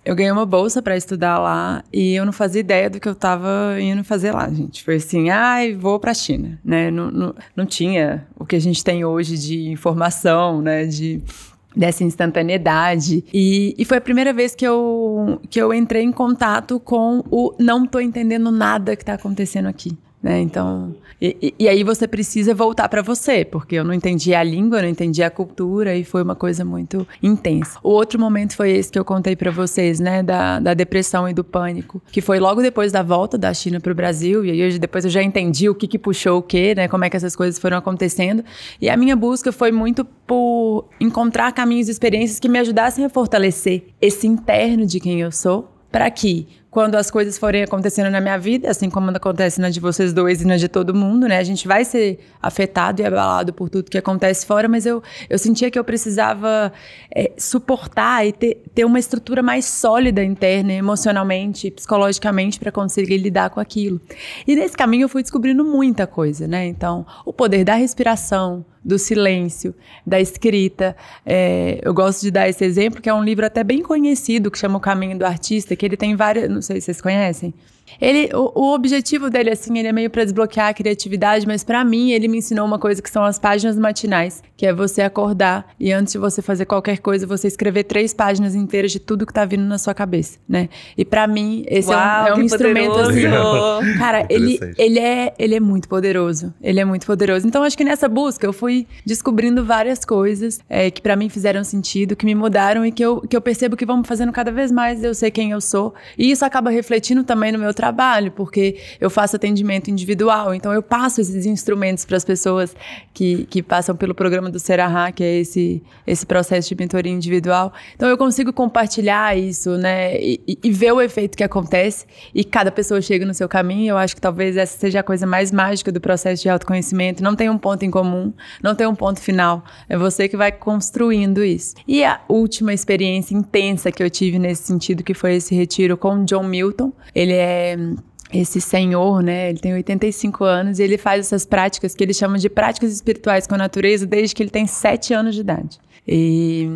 eu ganhei uma bolsa para estudar lá e eu não fazia ideia do que eu tava indo fazer lá, gente. Foi assim, ai, ah, vou para a China, né? Não, não, não tinha o que a gente tem hoje de informação, né? De... dessa instantaneidade. E, e foi a primeira vez que eu, que eu entrei em contato com o não tô entendendo nada que tá acontecendo aqui, né? Então, e, e aí você precisa voltar para você, porque eu não entendi a língua, eu não entendi a cultura e foi uma coisa muito intensa. O outro momento foi esse que eu contei para vocês, né, da, da depressão e do pânico, que foi logo depois da volta da China pro Brasil, e aí hoje depois eu já entendi o que que puxou o quê, né, como é que essas coisas foram acontecendo. E a minha busca foi muito por encontrar caminhos e experiências que me ajudassem a fortalecer esse interno de quem eu sou, para que quando as coisas forem acontecendo na minha vida, assim como acontece na de vocês dois e na de todo mundo, né? A gente vai ser afetado e abalado por tudo que acontece fora, mas eu, eu sentia que eu precisava é, suportar e ter, ter uma estrutura mais sólida interna, emocionalmente, psicologicamente, para conseguir lidar com aquilo. E nesse caminho eu fui descobrindo muita coisa, né? Então, o poder da respiração, do silêncio, da escrita. É, eu gosto de dar esse exemplo, que é um livro até bem conhecido, que chama O Caminho do Artista, que ele tem várias... Não sei se vocês conhecem. Ele, o, o objetivo dele, assim, ele é meio para desbloquear a criatividade, mas para mim ele me ensinou uma coisa que são as páginas matinais, que é você acordar e antes de você fazer qualquer coisa, você escrever três páginas inteiras de tudo que tá vindo na sua cabeça, né? E para mim, esse Uau, é um, é um instrumento, assim, cara, ele, ele, é, ele é muito poderoso, ele é muito poderoso. Então acho que nessa busca eu fui descobrindo várias coisas é, que para mim fizeram sentido, que me mudaram e que eu, que eu percebo que vão fazendo cada vez mais eu ser quem eu sou. E isso acaba refletindo também no meu trabalho, porque eu faço atendimento individual, então eu passo esses instrumentos para as pessoas que, que passam pelo programa do Serahá, que é esse, esse processo de mentoria individual. Então eu consigo compartilhar isso, né, e, e, e ver o efeito que acontece, e cada pessoa chega no seu caminho. Eu acho que talvez essa seja a coisa mais mágica do processo de autoconhecimento. Não tem um ponto em comum, não tem um ponto final, é você que vai construindo isso. E a última experiência intensa que eu tive nesse sentido, que foi esse retiro com John Milton. Ele é esse senhor, né, ele tem oitenta e cinco anos e ele faz essas práticas que ele chama de práticas espirituais com a natureza desde que ele tem sete anos de idade. E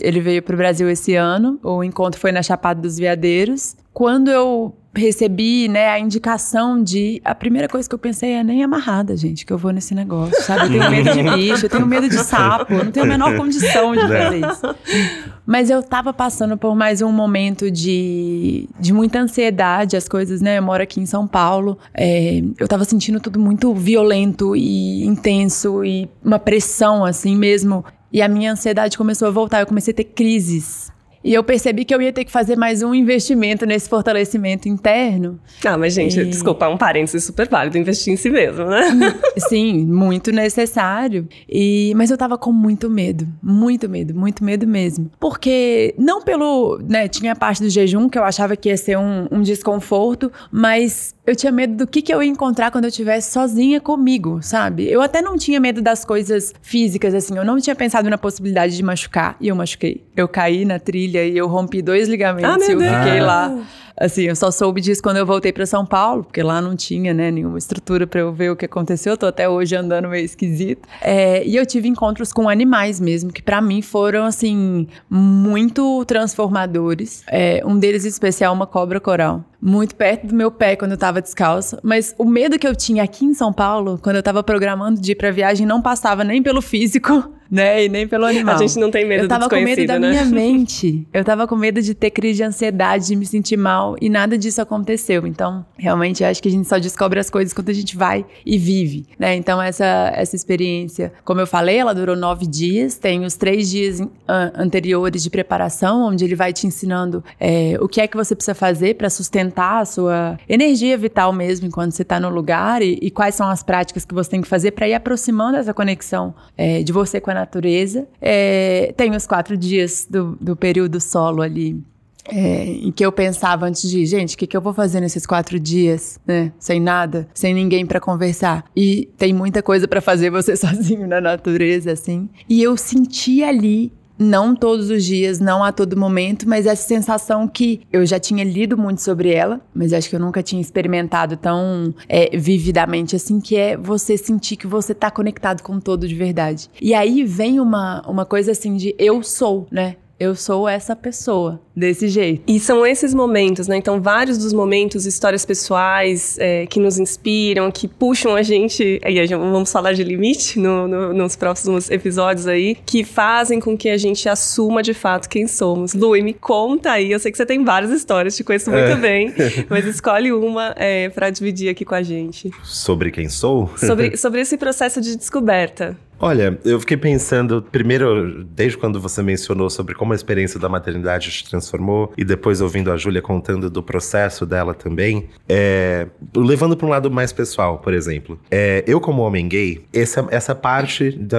ele veio para o Brasil esse ano, o encontro foi na Chapada dos Veadeiros. Quando eu recebi, né, a indicação de... A primeira coisa que eu pensei é nem amarrada, gente, que eu vou nesse negócio, sabe? Eu tenho medo de bicho, eu tenho medo de sapo, eu não tenho a menor condição de fazer isso. Mas eu tava passando por mais um momento de, de muita ansiedade, as coisas, né? Eu moro aqui em São Paulo, é, eu tava sentindo tudo muito violento e intenso e uma pressão, assim mesmo. E a minha ansiedade começou a voltar, eu comecei a ter crises. E eu percebi que eu ia ter que fazer mais um investimento nesse fortalecimento interno. Ah, mas gente, e... desculpa, um parênteses super válido, investir em si mesmo, né? Sim, muito necessário. E... Mas eu tava com muito medo, muito medo, muito medo mesmo. Porque, não pelo... né, tinha a parte do jejum, que eu achava que ia ser um, um desconforto, mas... eu tinha medo do que, que eu ia encontrar quando eu estivesse sozinha comigo, sabe? Eu até não tinha medo das coisas físicas, assim. Eu não tinha pensado na possibilidade de machucar. E eu machuquei. Eu caí na trilha e eu rompi dois ligamentos. Ah, meu Deus. E eu fiquei ah. lá. Assim, eu só soube disso quando eu voltei pra São Paulo, porque lá não tinha, né, nenhuma estrutura pra eu ver o que aconteceu. Eu tô até hoje andando meio esquisito. É, e eu tive encontros com animais mesmo, que pra mim foram, assim, muito transformadores. É, um deles em especial, uma cobra coral. Muito perto do meu pé, quando eu tava descalça. Mas o medo que eu tinha aqui em São Paulo, quando eu tava programando de ir pra viagem, não passava nem pelo físico, né, e nem pelo animal. A gente não tem medo do desconhecido, né? Eu tava com medo da minha mente. Eu tava com medo de ter crise de ansiedade, de me sentir mal, e nada disso aconteceu. Então, realmente, acho que a gente só descobre as coisas quando a gente vai e vive, né? Então, essa, essa experiência, como eu falei, ela durou nove dias. Tem os três dias anteriores de preparação, onde ele vai te ensinando é, o que é que você precisa fazer para sustentar a sua energia vital mesmo, enquanto você tá no lugar, e, e quais são as práticas que você tem que fazer para ir aproximando essa conexão é, de você com a natureza. É, tem os quatro dias do, do período solo ali, é, em que eu pensava antes de, gente, o que, que eu vou fazer nesses quatro dias, né? Sem nada, sem ninguém pra conversar. E tem muita coisa pra fazer você sozinho na natureza, assim. E eu senti ali, não todos os dias, não a todo momento, mas essa sensação que eu já tinha lido muito sobre ela, mas acho que eu nunca tinha experimentado tão é, vividamente, assim, que é você sentir que você tá conectado com o todo de verdade. E aí vem uma, uma coisa assim de eu sou, né? Eu sou essa pessoa, desse jeito. E são esses momentos, né? Então, vários dos momentos, histórias pessoais é, que nos inspiram, que puxam a gente... Aí, vamos falar de limite no, no, nos próximos episódios aí, que fazem com que a gente assuma, de fato, quem somos. Louis, me conta aí. Eu sei que você tem várias histórias, te conheço muito é. bem, mas escolhe uma é, para dividir aqui com a gente. Sobre quem sou? Sobre, sobre esse processo de descoberta. Olha, eu fiquei pensando, primeiro, desde quando você mencionou sobre como a experiência da maternidade te transformou, e depois ouvindo a Júlia contando do processo dela também, é, levando para um lado mais pessoal, por exemplo. É, eu, como homem gay, essa, essa parte, da,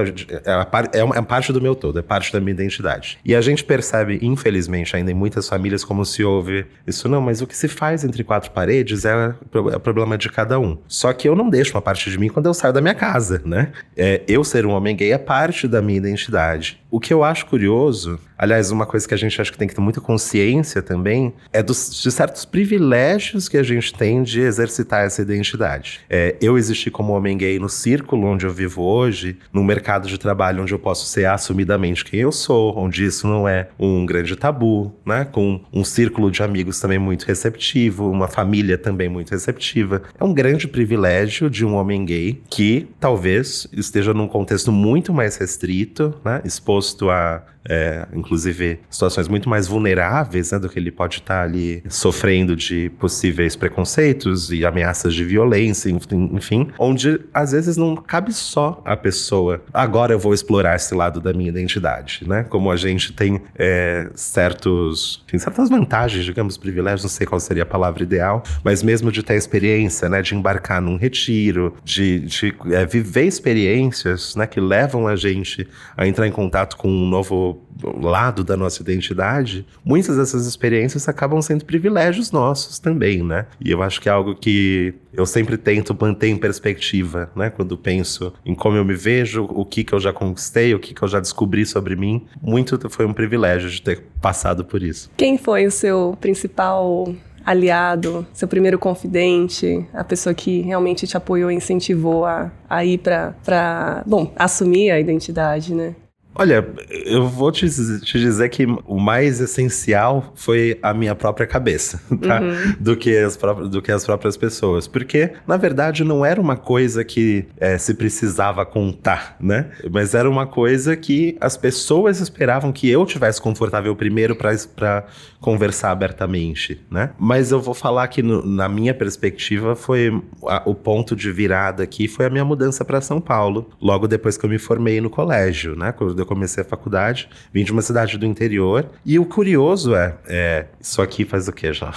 é, uma, é parte do meu todo, é parte da minha identidade. E a gente percebe, infelizmente, ainda em muitas famílias, como se ouve isso, não, mas o que se faz entre quatro paredes é o problema de cada um. Só que eu não deixo uma parte de mim quando eu saio da minha casa, né? É, eu ser um Um homem gay é parte da minha identidade. O que eu acho curioso, aliás, uma coisa que a gente acha que tem que ter muita consciência também, é dos, de certos privilégios que a gente tem de exercitar essa identidade. É, eu existi como homem gay no círculo onde eu vivo hoje, num mercado de trabalho onde eu posso ser assumidamente quem eu sou, onde isso não é um grande tabu, né? Com um círculo de amigos também muito receptivo, uma família também muito receptiva. É um grande privilégio de um homem gay que talvez esteja num contexto muito mais restrito, né? Exposto a, é, inclusive, situações muito mais vulneráveis, né? Do que ele pode estar ali sofrendo de possíveis preconceitos e ameaças de violência, enfim, onde às vezes não cabe só a pessoa. Agora eu vou explorar esse lado da minha identidade, né? Como a gente tem é, certos, enfim, certas vantagens, digamos, privilégios, não sei qual seria a palavra ideal, mas mesmo de ter experiência, né? De embarcar num retiro, de, de é, viver experiências, né? Que levam a gente a entrar em contato com um novo lado da nossa identidade, muitas dessas experiências acabam sendo privilégios nossos também, né? E eu acho que é algo que eu sempre tento manter em perspectiva, né? Quando penso em como eu me vejo, o que que eu já conquistei, o que que eu já descobri sobre mim, muito foi um privilégio de ter passado por isso. Quem foi o seu principal aliado, seu primeiro confidente, a pessoa que realmente te apoiou e incentivou a, a ir pra, pra, bom, assumir a identidade, né? Olha, eu vou te, te dizer que o mais essencial foi a minha própria cabeça, tá? Uhum. Do que as próprias, do que as próprias pessoas. Porque, na verdade, não era uma coisa que é, se precisava contar, né? Mas era uma coisa que as pessoas esperavam que eu tivesse confortável primeiro para conversar abertamente, né? Mas eu vou falar que, no, na minha perspectiva, foi a, o ponto de virada aqui foi a minha mudança para São Paulo, logo depois que eu me formei no colégio, né? Quando quando eu comecei a faculdade. Vim de uma cidade do interior. E o curioso é... é isso aqui faz o quê já?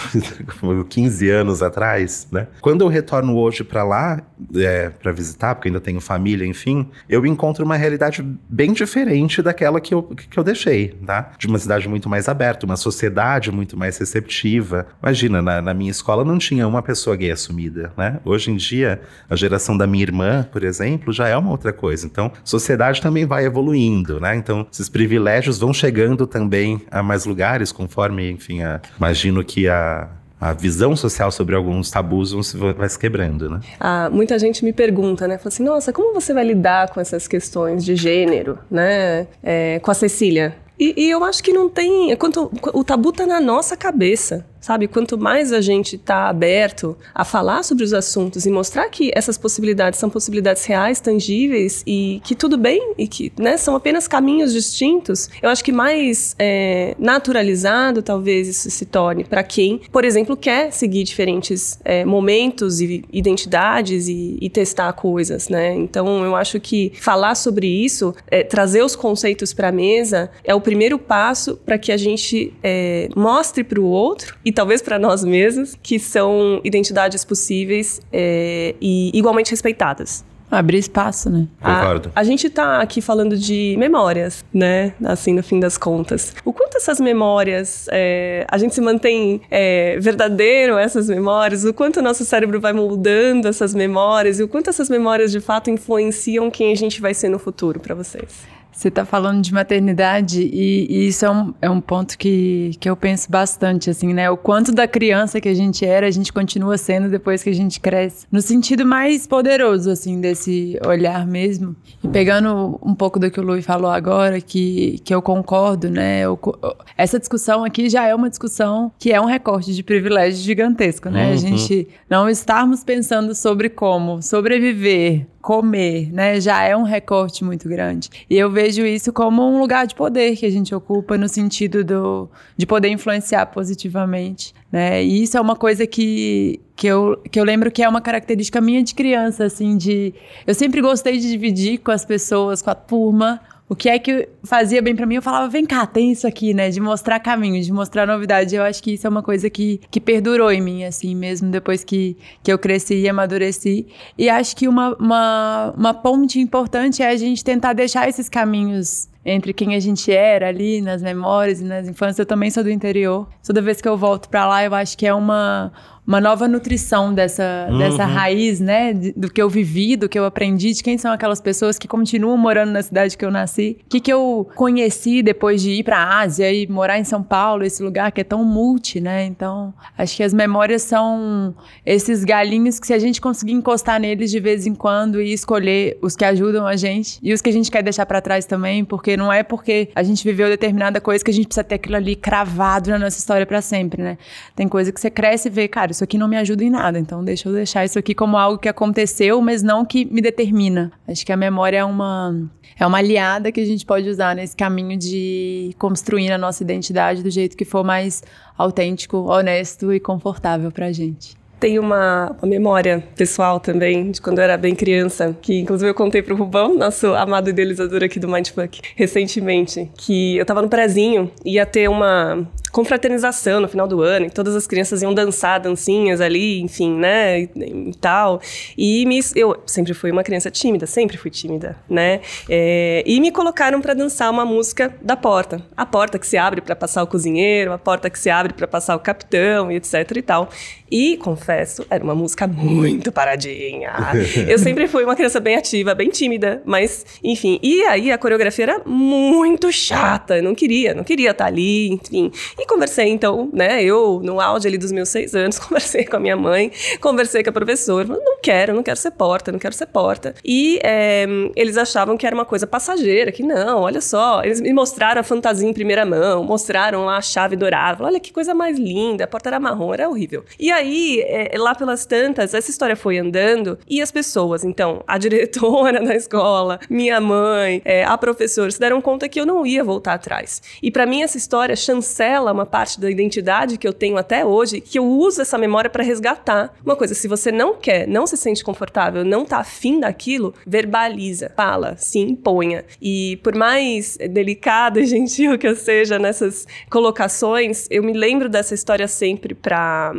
quinze anos atrás, né? Quando eu retorno hoje pra lá, é, pra visitar, porque ainda tenho família, enfim... Eu encontro uma realidade bem diferente daquela que eu, que eu deixei, tá? De uma cidade muito mais aberta, uma sociedade muito mais receptiva. Imagina, na, na minha escola não tinha uma pessoa gay assumida, né? Hoje em dia, a geração da minha irmã, por exemplo, já é uma outra coisa. Então, sociedade também vai evoluindo, né? Então, esses privilégios vão chegando também a mais lugares, conforme, enfim, a, imagino que a... a visão social sobre alguns tabus vai se quebrando, né? Ah, muita gente me pergunta, né? Fala assim, nossa, como você vai lidar com essas questões de gênero, né? É, com a Cecília. E, e eu acho que não tem... Quanto, o tabu tá na nossa cabeça, sabe? Quanto mais a gente tá aberto a falar sobre os assuntos e mostrar que essas possibilidades são possibilidades reais, tangíveis e que tudo bem e que, né, são apenas caminhos distintos, eu acho que mais é, naturalizado talvez isso se torne para quem, por exemplo, quer seguir diferentes é, momentos e identidades e, e testar coisas, né? Então, eu acho que falar sobre isso, é, trazer os conceitos para a mesa é o primeiro passo para que a gente é, mostre para o outro e talvez para nós mesmos que são identidades possíveis é, e igualmente respeitadas. Abrir espaço, né? Concordo. A, a gente tá aqui falando de memórias, né? Assim, no fim das contas. O quanto essas memórias... É, a gente se mantém é, verdadeiro, essas memórias? O quanto o nosso cérebro vai moldando essas memórias? E o quanto essas memórias, de fato, influenciam quem a gente vai ser no futuro, para vocês? Você está falando de maternidade e, e isso é um, é um ponto que, que eu penso bastante, assim, né? O quanto da criança que a gente era, a gente continua sendo depois que a gente cresce. No sentido mais poderoso, assim, desse olhar mesmo. E pegando um pouco do que o Louis falou agora, que, que eu concordo, né? Eu, essa discussão aqui já é uma discussão que é um recorte de privilégio gigantesco, né? Uhum. A gente não estarmos pensando sobre como sobreviver, comer, né? Já é um recorte muito grande. E eu vejo isso como um lugar de poder que a gente ocupa no sentido do, de poder influenciar positivamente, né? E isso é uma coisa que, que, eu, que eu lembro que é uma característica minha de criança, assim, de... Eu sempre gostei de dividir com as pessoas, com a turma, o que é que fazia bem pra mim. Eu falava, vem cá, tem isso aqui, né? De mostrar caminhos, de mostrar novidade. Eu acho que isso é uma coisa que, que perdurou em mim, assim, mesmo depois que, que eu cresci e amadureci. E acho que uma, uma, uma ponte importante é a gente tentar deixar esses caminhos entre quem a gente era ali, nas memórias e nas infâncias. Eu também sou do interior. Toda vez que eu volto pra lá, eu acho que é uma... uma nova nutrição dessa, uhum. dessa raiz, né? Do que eu vivi, do que eu aprendi, de quem são aquelas pessoas que continuam morando na cidade que eu nasci. O que, que eu conheci depois de ir para a Ásia e morar em São Paulo, esse lugar que é tão multi, né? Então, acho que as memórias são esses galinhos que, se a gente conseguir encostar neles de vez em quando e escolher os que ajudam a gente e os que a gente quer deixar para trás também, porque não é porque a gente viveu determinada coisa que a gente precisa ter aquilo ali cravado na nossa história para sempre, né? Tem coisa que você cresce e vê, cara, isso aqui não me ajuda em nada, então deixa eu deixar isso aqui como algo que aconteceu, mas não que me determina. Acho que a memória é uma, é uma aliada que a gente pode usar nesse caminho de construir a nossa identidade do jeito que for mais autêntico, honesto e confortável pra gente. Tem uma, uma memória pessoal também, de quando eu era bem criança, que inclusive eu contei pro Rubão, nosso amado idealizador aqui do Mindfuck, recentemente, que eu tava no prezinho, ia ter uma confraternização no final do ano, e todas as crianças iam dançar dancinhas ali, enfim, né, e, e tal. E me, eu sempre fui uma criança tímida, sempre fui tímida, né, é, e me colocaram pra dançar uma música da porta. A porta que se abre pra passar o cozinheiro, a porta que se abre pra passar o capitão, e etc e tal. E, confesso, era uma música muito paradinha. Eu sempre fui uma criança bem ativa, bem tímida, mas, enfim. E aí, a coreografia era muito chata. Eu não queria, não queria estar ali, enfim. E conversei, então, né? Eu, no auge ali dos meus seis anos, conversei com a minha mãe, conversei com a professora. Falei, não quero, não quero ser porta, não quero ser porta. E é, eles achavam que era uma coisa passageira, que não, olha só. Eles me mostraram a fantasia em primeira mão, mostraram lá a chave dourada. Falaram, olha que coisa mais linda, a porta era marrom, era horrível. E aí, aí, é, lá pelas tantas, essa história foi andando e as pessoas, então, a diretora da escola, minha mãe, é, a professora, se deram conta que eu não ia voltar atrás. E pra mim essa história chancela uma parte da identidade que eu tenho até hoje, que eu uso essa memória para resgatar. Uma coisa, se você não quer, não se sente confortável, não tá afim daquilo, verbaliza, fala, se imponha. E por mais delicada e gentil que eu seja nessas colocações, eu me lembro dessa história sempre para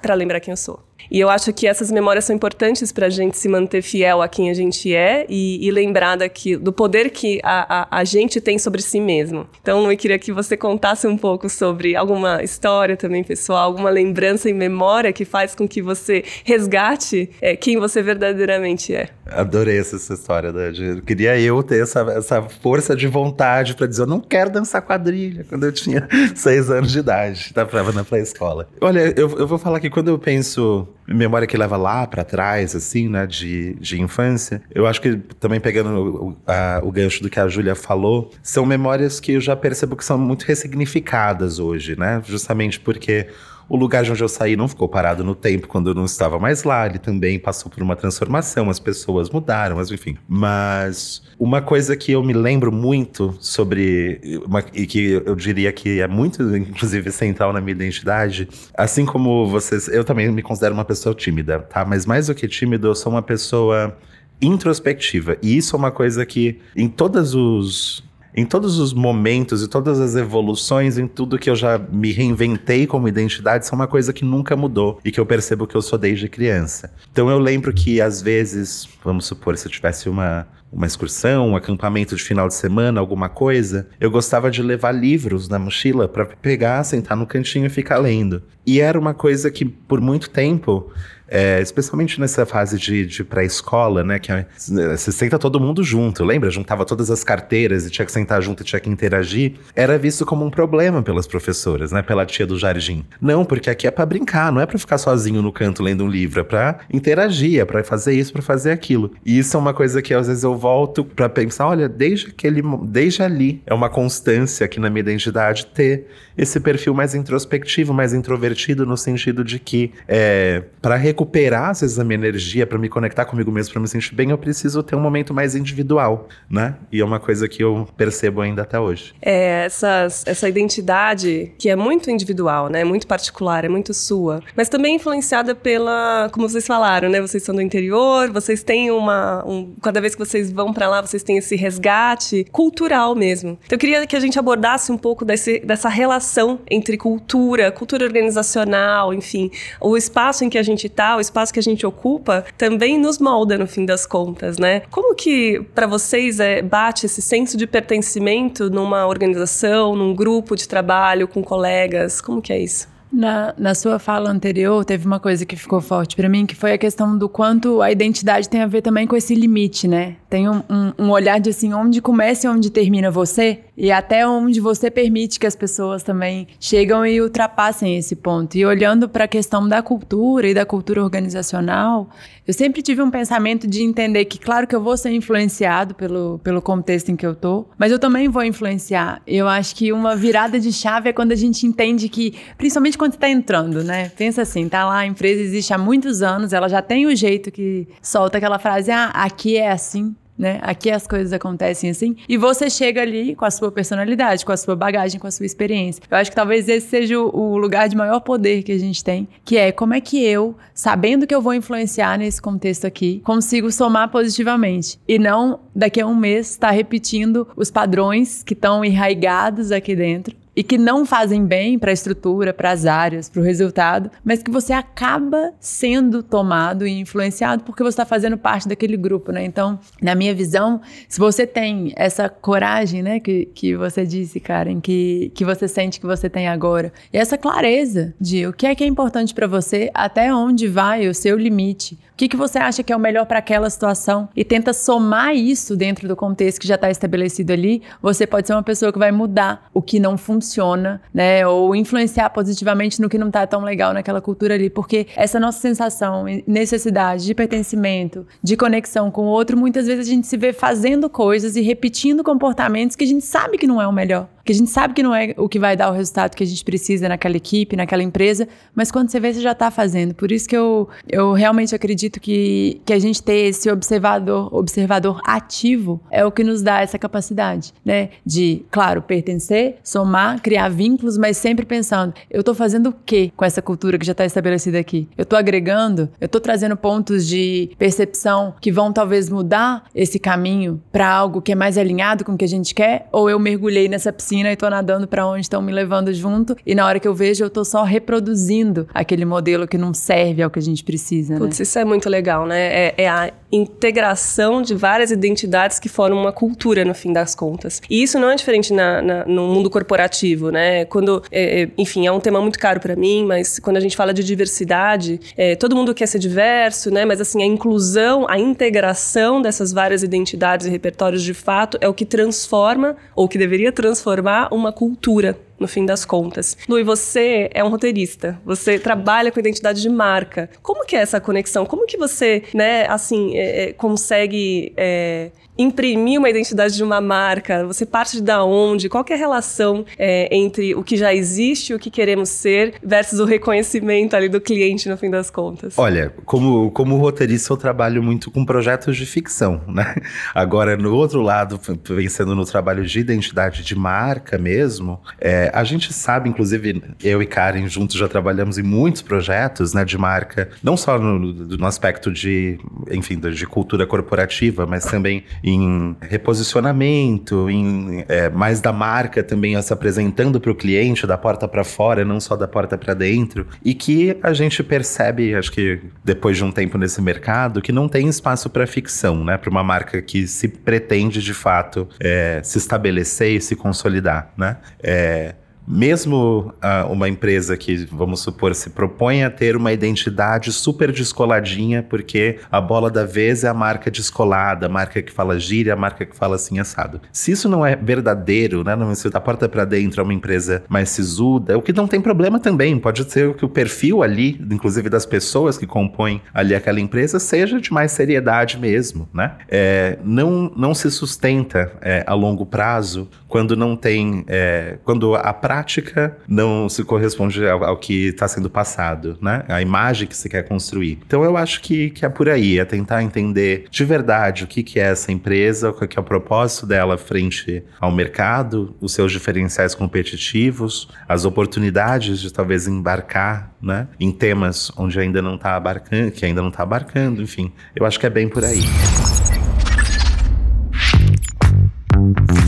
para lembrar quem eu sou. E eu acho que essas memórias são importantes para a gente se manter fiel a quem a gente é e, e lembrar daqui, do poder que a, a, a gente tem sobre si mesmo. Então, eu queria que você contasse um pouco sobre alguma história também pessoal, alguma lembrança e memória que faz com que você resgate é, quem você verdadeiramente é. Adorei essa, essa história, né? Eu queria eu ter essa, essa força de vontade para dizer, eu não quero dançar quadrilha, quando eu tinha seis anos de idade, tá, pra, pra escola. Olha, eu, eu vou falar que quando eu penso... memória que leva lá pra trás, assim, né, de, de infância. Eu acho que, também pegando o, a, o gancho do que a Júlia falou, são memórias que eu já percebo que são muito ressignificadas hoje, né? Justamente porque o lugar de onde eu saí não ficou parado no tempo quando eu não estava mais lá. Ele também passou por uma transformação, as pessoas mudaram, mas enfim. Mas uma coisa que eu me lembro muito sobre... Uma, e que eu diria que é muito, inclusive, central na minha identidade. Assim como vocês... Eu também me considero uma pessoa... sou tímida, tá? Mas mais do que tímido, eu sou uma pessoa introspectiva. E isso é uma coisa que em todas os... Em todos os momentos e todas as evoluções, em tudo que eu já me reinventei como identidade, são uma coisa que nunca mudou e que eu percebo que eu sou desde criança. Então eu lembro que às vezes, vamos supor, se eu tivesse uma, uma excursão, um acampamento de final de semana, alguma coisa, eu gostava de levar livros na mochila para pegar, sentar no cantinho e ficar lendo. E era uma coisa que por muito tempo... É, especialmente nessa fase de, de pré-escola, né? Que você senta todo mundo junto, lembra? Juntava todas as carteiras e tinha que sentar junto e tinha que interagir. Era visto como um problema pelas professoras, né? Pela tia do jardim. Não, porque aqui é pra brincar, não é pra ficar sozinho no canto lendo um livro. É pra interagir, é pra fazer isso, pra fazer aquilo. E isso é uma coisa que às vezes eu volto pra pensar, olha, desde, aquele, desde ali é uma constância aqui na minha identidade ter esse perfil mais introspectivo, mais introvertido, no sentido de que é, pra reconhecer recuperar, às vezes, a minha energia para me conectar comigo mesmo, para me sentir bem, eu preciso ter um momento mais individual, né? E é uma coisa que eu percebo ainda até hoje. É, essas, essa identidade que é muito individual, né? Muito particular, é muito sua, mas também influenciada pela, como vocês falaram, né? Vocês são do interior, vocês têm uma... Um, cada vez que vocês vão para lá, vocês têm esse resgate cultural mesmo. Então, eu queria que a gente abordasse um pouco desse, dessa relação entre cultura, cultura organizacional, enfim, o espaço em que a gente está, o espaço que a gente ocupa também nos molda no fim das contas, né? Como que para vocês é, bate esse senso de pertencimento numa organização, num grupo de trabalho, com colegas? Como que é isso? Na, na sua fala anterior, teve uma coisa que ficou forte pra mim, que foi a questão do quanto a identidade tem a ver também com esse limite, né? Tem um, um, um olhar de assim, onde começa e onde termina você, e até onde você permite que as pessoas também chegam e ultrapassem esse ponto. E olhando pra questão da cultura e da cultura organizacional, eu sempre tive um pensamento de entender que, claro que eu vou ser influenciado pelo, pelo contexto em que eu tô, mas eu também vou influenciar. Eu acho que uma virada de chave é quando a gente entende que, principalmente quando você está entrando, né? Pensa assim, tá lá, a empresa existe há muitos anos, ela já tem o jeito que solta aquela frase, ah, aqui é assim, né? Aqui as coisas acontecem assim. E você chega ali com a sua personalidade, com a sua bagagem, com a sua experiência. Eu acho que talvez esse seja o lugar de maior poder que a gente tem, que é como é que eu, sabendo que eu vou influenciar nesse contexto aqui, consigo somar positivamente. E não, daqui a um mês, estar repetindo os padrões que estão enraigados aqui dentro, e que não fazem bem para a estrutura, para as áreas, para o resultado, mas que você acaba sendo tomado e influenciado porque você está fazendo parte daquele grupo, né? Então, na minha visão, se você tem essa coragem, né, que, que você disse, Karen, que, que você sente que você tem agora, e essa clareza de o que é que é importante para você, até onde vai o seu limite, o que, que você acha que é o melhor para aquela situação, e tenta somar isso dentro do contexto que já está estabelecido ali, você pode ser uma pessoa que vai mudar o que não funciona, funciona, né, ou influenciar positivamente no que não tá tão legal naquela cultura ali, porque essa nossa sensação, necessidade de pertencimento, de conexão com o outro, muitas vezes a gente se vê fazendo coisas e repetindo comportamentos que a gente sabe que não é o melhor, que a gente sabe que não é o que vai dar o resultado que a gente precisa naquela equipe, naquela empresa, mas quando você vê, você já está fazendo. Por isso que eu, eu realmente acredito que, que a gente ter esse observador, observador ativo é o que nos dá essa capacidade, né? De, claro, pertencer, somar, criar vínculos, mas sempre pensando, eu estou fazendo o quê com essa cultura que já está estabelecida aqui? Eu estou agregando? Eu estou trazendo pontos de percepção que vão talvez mudar esse caminho para algo que é mais alinhado com o que a gente quer? Ou eu mergulhei nessa piscina e tô nadando para onde estão me levando junto e na hora que eu vejo eu tô só reproduzindo aquele modelo que não serve ao que a gente precisa, né? Putz, isso é muito legal, né? É, é a integração de várias identidades que formam uma cultura no fim das contas. E isso não é diferente na, na, no mundo corporativo, né? Quando, é, enfim, é um tema muito caro para mim, mas quando a gente fala de diversidade, é, todo mundo quer ser diverso, né? Mas assim, a inclusão, a integração dessas várias identidades e repertórios de fato é o que transforma, ou que deveria transformar, uma cultura no fim das contas. Louis, você é um roteirista, você trabalha com identidade de marca. Como que é essa conexão? Como que você, né, assim, é, consegue é, imprimir uma identidade de uma marca? Você parte de da onde? Qual que é a relação é, entre o que já existe, o que queremos ser, versus o reconhecimento ali do cliente no fim das contas? Olha, como, como roteirista eu trabalho muito com projetos de ficção, né? Agora, no outro lado, pensando no trabalho de identidade de marca mesmo, é, a gente sabe, inclusive, eu e Karen juntos já trabalhamos em muitos projetos, né, de marca, não só no, no aspecto de, enfim, de cultura corporativa, mas também em reposicionamento, em, é, mais da marca também, ó, se apresentando para o cliente da porta para fora, não só da porta para dentro, e que a gente percebe, acho que depois de um tempo nesse mercado, que não tem espaço para ficção, né, para uma marca que se pretende, de fato, é, se estabelecer e se consolidar, né? É, Mesmo uh, uma empresa que, vamos supor, se propõe a ter uma identidade super descoladinha, porque a bola da vez é a marca descolada, a marca que fala gíria, a marca que fala assim assado. Se isso não é verdadeiro, né, não, se da porta para dentro é uma empresa mais sisuda, o que não tem problema também, pode ser que o perfil ali, inclusive das pessoas que compõem ali aquela empresa, seja de mais seriedade mesmo, né? É, não, não se sustenta é, a longo prazo quando não tem, é, quando a prática prática não se corresponde ao, ao que está sendo passado, né? A imagem que se quer construir. Então eu acho que, que é por aí, é tentar entender de verdade o que, que é essa empresa, qual que é o propósito dela frente ao mercado, os seus diferenciais competitivos, as oportunidades de talvez embarcar, né, em temas onde ainda não está abarcando, que ainda não está abarcando, enfim. Eu acho que é bem por aí.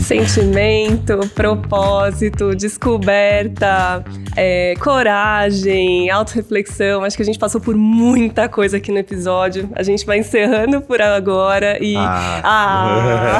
Sentimento, propósito, descoberta, é, coragem, autorreflexão. Acho que a gente passou por muita coisa aqui no episódio. A gente vai encerrando por agora e... Ah! ah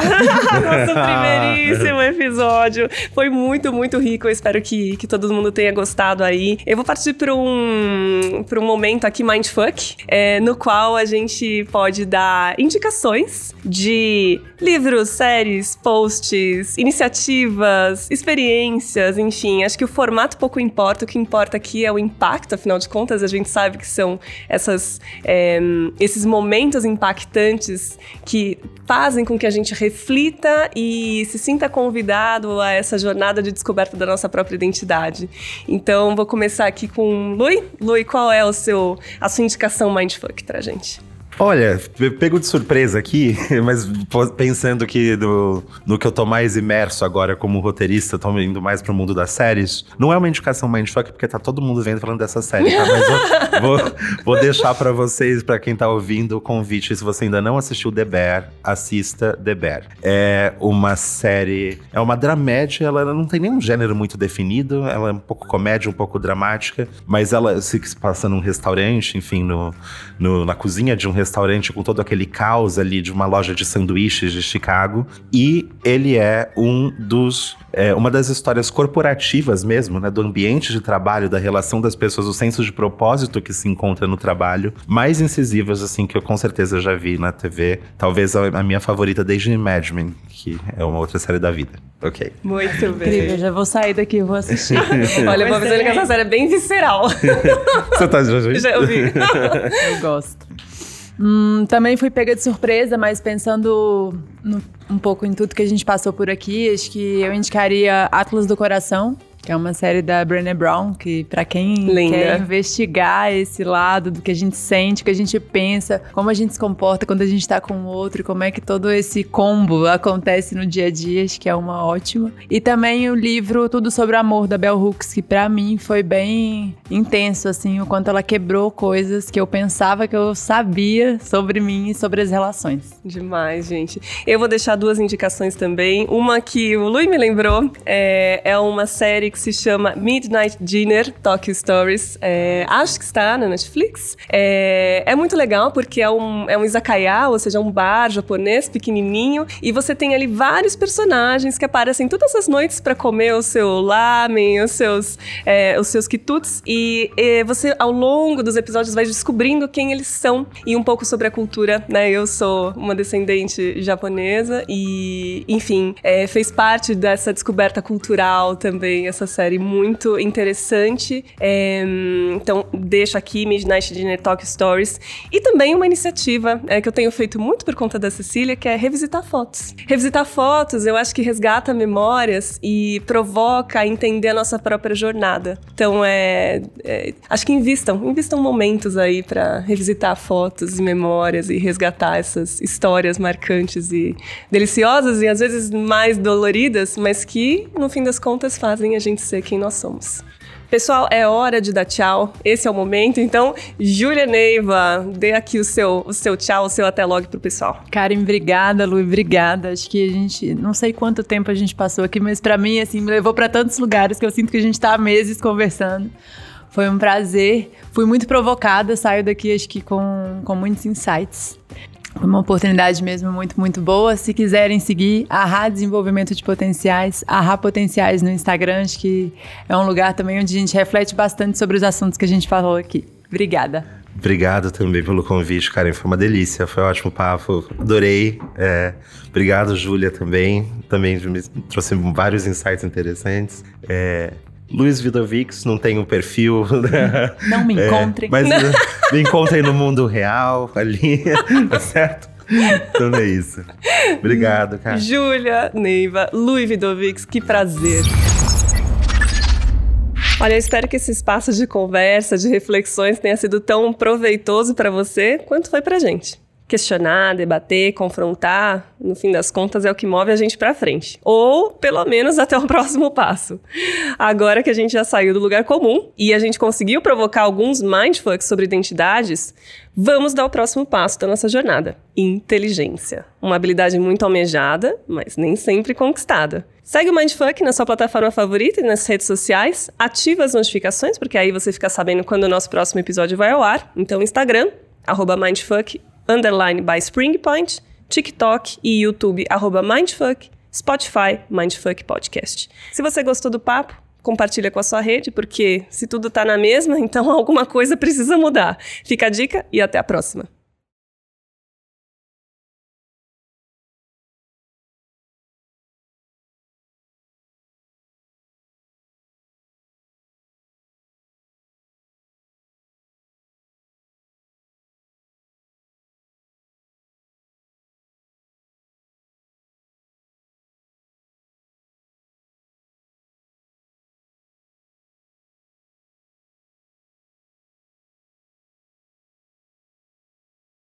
nosso primeiríssimo episódio. Foi muito, muito rico. Eu espero que, que todo mundo tenha gostado aí. Eu vou partir para um, para um momento aqui, Mindfuck, é, no qual a gente pode dar indicações de livros, séries, posts, iniciativas, experiências, enfim, acho que o formato pouco importa, o que importa aqui é o impacto, afinal de contas a gente sabe que são essas, é, esses momentos impactantes que fazem com que a gente reflita e se sinta convidado a essa jornada de descoberta da nossa própria identidade. Então vou começar aqui com o Louis. Louis, qual é o seu, a sua indicação Mindfuck pra gente? Olha, pego de surpresa aqui, mas pensando que do, no que eu tô mais imerso agora como roteirista, tô indo mais pro mundo das séries, não é uma indicação Mindfuck, porque tá todo mundo vendo falando dessa série, tá? Mas vou, vou, vou deixar pra vocês, pra quem tá ouvindo, o convite. Se você ainda não assistiu The Bear, assista The Bear. É uma série, é uma dramédia, ela não tem nenhum gênero muito definido, ela é um pouco comédia, um pouco dramática, mas ela se passa num restaurante, enfim, no, no, na cozinha de um restaurante, restaurante com todo aquele caos ali de uma loja de sanduíches de Chicago, e ele é um dos é, uma das histórias corporativas mesmo, né, do ambiente de trabalho, da relação das pessoas, o senso de propósito que se encontra no trabalho, mais incisivas assim, que eu com certeza já vi na T V, talvez a, a minha favorita desde Mad Men, que é uma outra série da vida. Ok. Muito bem. Incrível, já vou sair daqui e vou assistir. Olha, eu vou avisando que essa série é bem visceral. Você tá já, já... já ouvi? Eu gosto. Hum, também fui pega de surpresa, mas pensando no, um pouco em tudo que a gente passou por aqui, acho que eu indicaria Atlas do Coração, que é uma série da Brené Brown, que pra quem Linda. Quer investigar esse lado do que a gente sente, o que a gente pensa, como a gente se comporta quando a gente tá com o outro, como é que todo esse combo acontece no dia a dia, acho que é uma ótima. E também o livro Tudo Sobre Amor, da Bell Hooks, que pra mim foi bem intenso, assim, o quanto ela quebrou coisas que eu pensava que eu sabia sobre mim e sobre as relações. Demais, gente. Eu vou deixar duas indicações também. Uma que o Louis me lembrou, é, é uma série que se chama Midnight Dinner Tokyo Stories, é, acho que está na Netflix. É, é muito legal porque é um, é um izakaya, ou seja, um bar japonês pequenininho, e você tem ali vários personagens que aparecem todas as noites para comer o seu ramen, os seus, é, os seus quitutes, e, e você ao longo dos episódios vai descobrindo quem eles são e um pouco sobre a cultura, né? Eu sou uma descendente japonesa e, enfim, é, fez parte dessa descoberta cultural também, essa série muito interessante. É, então, deixo aqui Midnight Dinner Talk Stories. E também uma iniciativa é, que eu tenho feito muito por conta da Cecília, que é revisitar fotos. Revisitar fotos, eu acho que resgata memórias e provoca a entender a nossa própria jornada. Então, é, é, acho que invistam, invistam momentos aí para revisitar fotos e memórias e resgatar essas histórias marcantes e deliciosas e às vezes mais doloridas, mas que, no fim das contas, fazem a gente ser quem nós somos. Pessoal, é hora de dar tchau. Esse é o momento. Então, Julia Neiva, dê aqui o seu, o seu tchau, o seu até logo pro pessoal. Karen, obrigada, Lu, obrigada. Acho que a gente, não sei quanto tempo a gente passou aqui, mas pra mim, assim, me levou pra tantos lugares que eu sinto que a gente tá há meses conversando. Foi um prazer. Fui muito provocada, saio daqui, acho que com, com muitos insights. Foi uma oportunidade mesmo muito, muito boa. Se quiserem seguir, Arra Desenvolvimento de Potenciais, Arra Potenciais no Instagram, acho que é um lugar também onde a gente reflete bastante sobre os assuntos que a gente falou aqui. Obrigada. Obrigado também pelo convite, Karen. Foi uma delícia, foi um ótimo papo. Adorei. É, obrigado, Júlia, também. Também me trouxe vários insights interessantes. É... Louis Vidovix, não tem um perfil. Não me encontrem. É, mas me encontrem no mundo real, ali, tá certo? Então é isso. Obrigado, cara. Julia Neiva, Louis Vidovix, que prazer. Olha, eu espero que esse espaço de conversa, de reflexões tenha sido tão proveitoso para você quanto foi pra gente. Questionar, debater, confrontar, no fim das contas é o que move a gente pra frente. Ou, pelo menos, até o próximo passo. Agora que a gente já saiu do lugar comum e a gente conseguiu provocar alguns mindfucks sobre identidades, vamos dar o próximo passo da nossa jornada. Inteligência. Uma habilidade muito almejada, mas nem sempre conquistada. Segue o Mindfuck na sua plataforma favorita e nas redes sociais. Ativa as notificações, porque aí você fica sabendo quando o nosso próximo episódio vai ao ar. Então, Instagram, arroba mindfuck, underline by Springpoint, TikTok e YouTube, arroba Mindfuck, Spotify, Mindfuck Podcast. Se você gostou do papo, compartilha com a sua rede, porque se tudo tá na mesma, então alguma coisa precisa mudar. Fica a dica e até a próxima.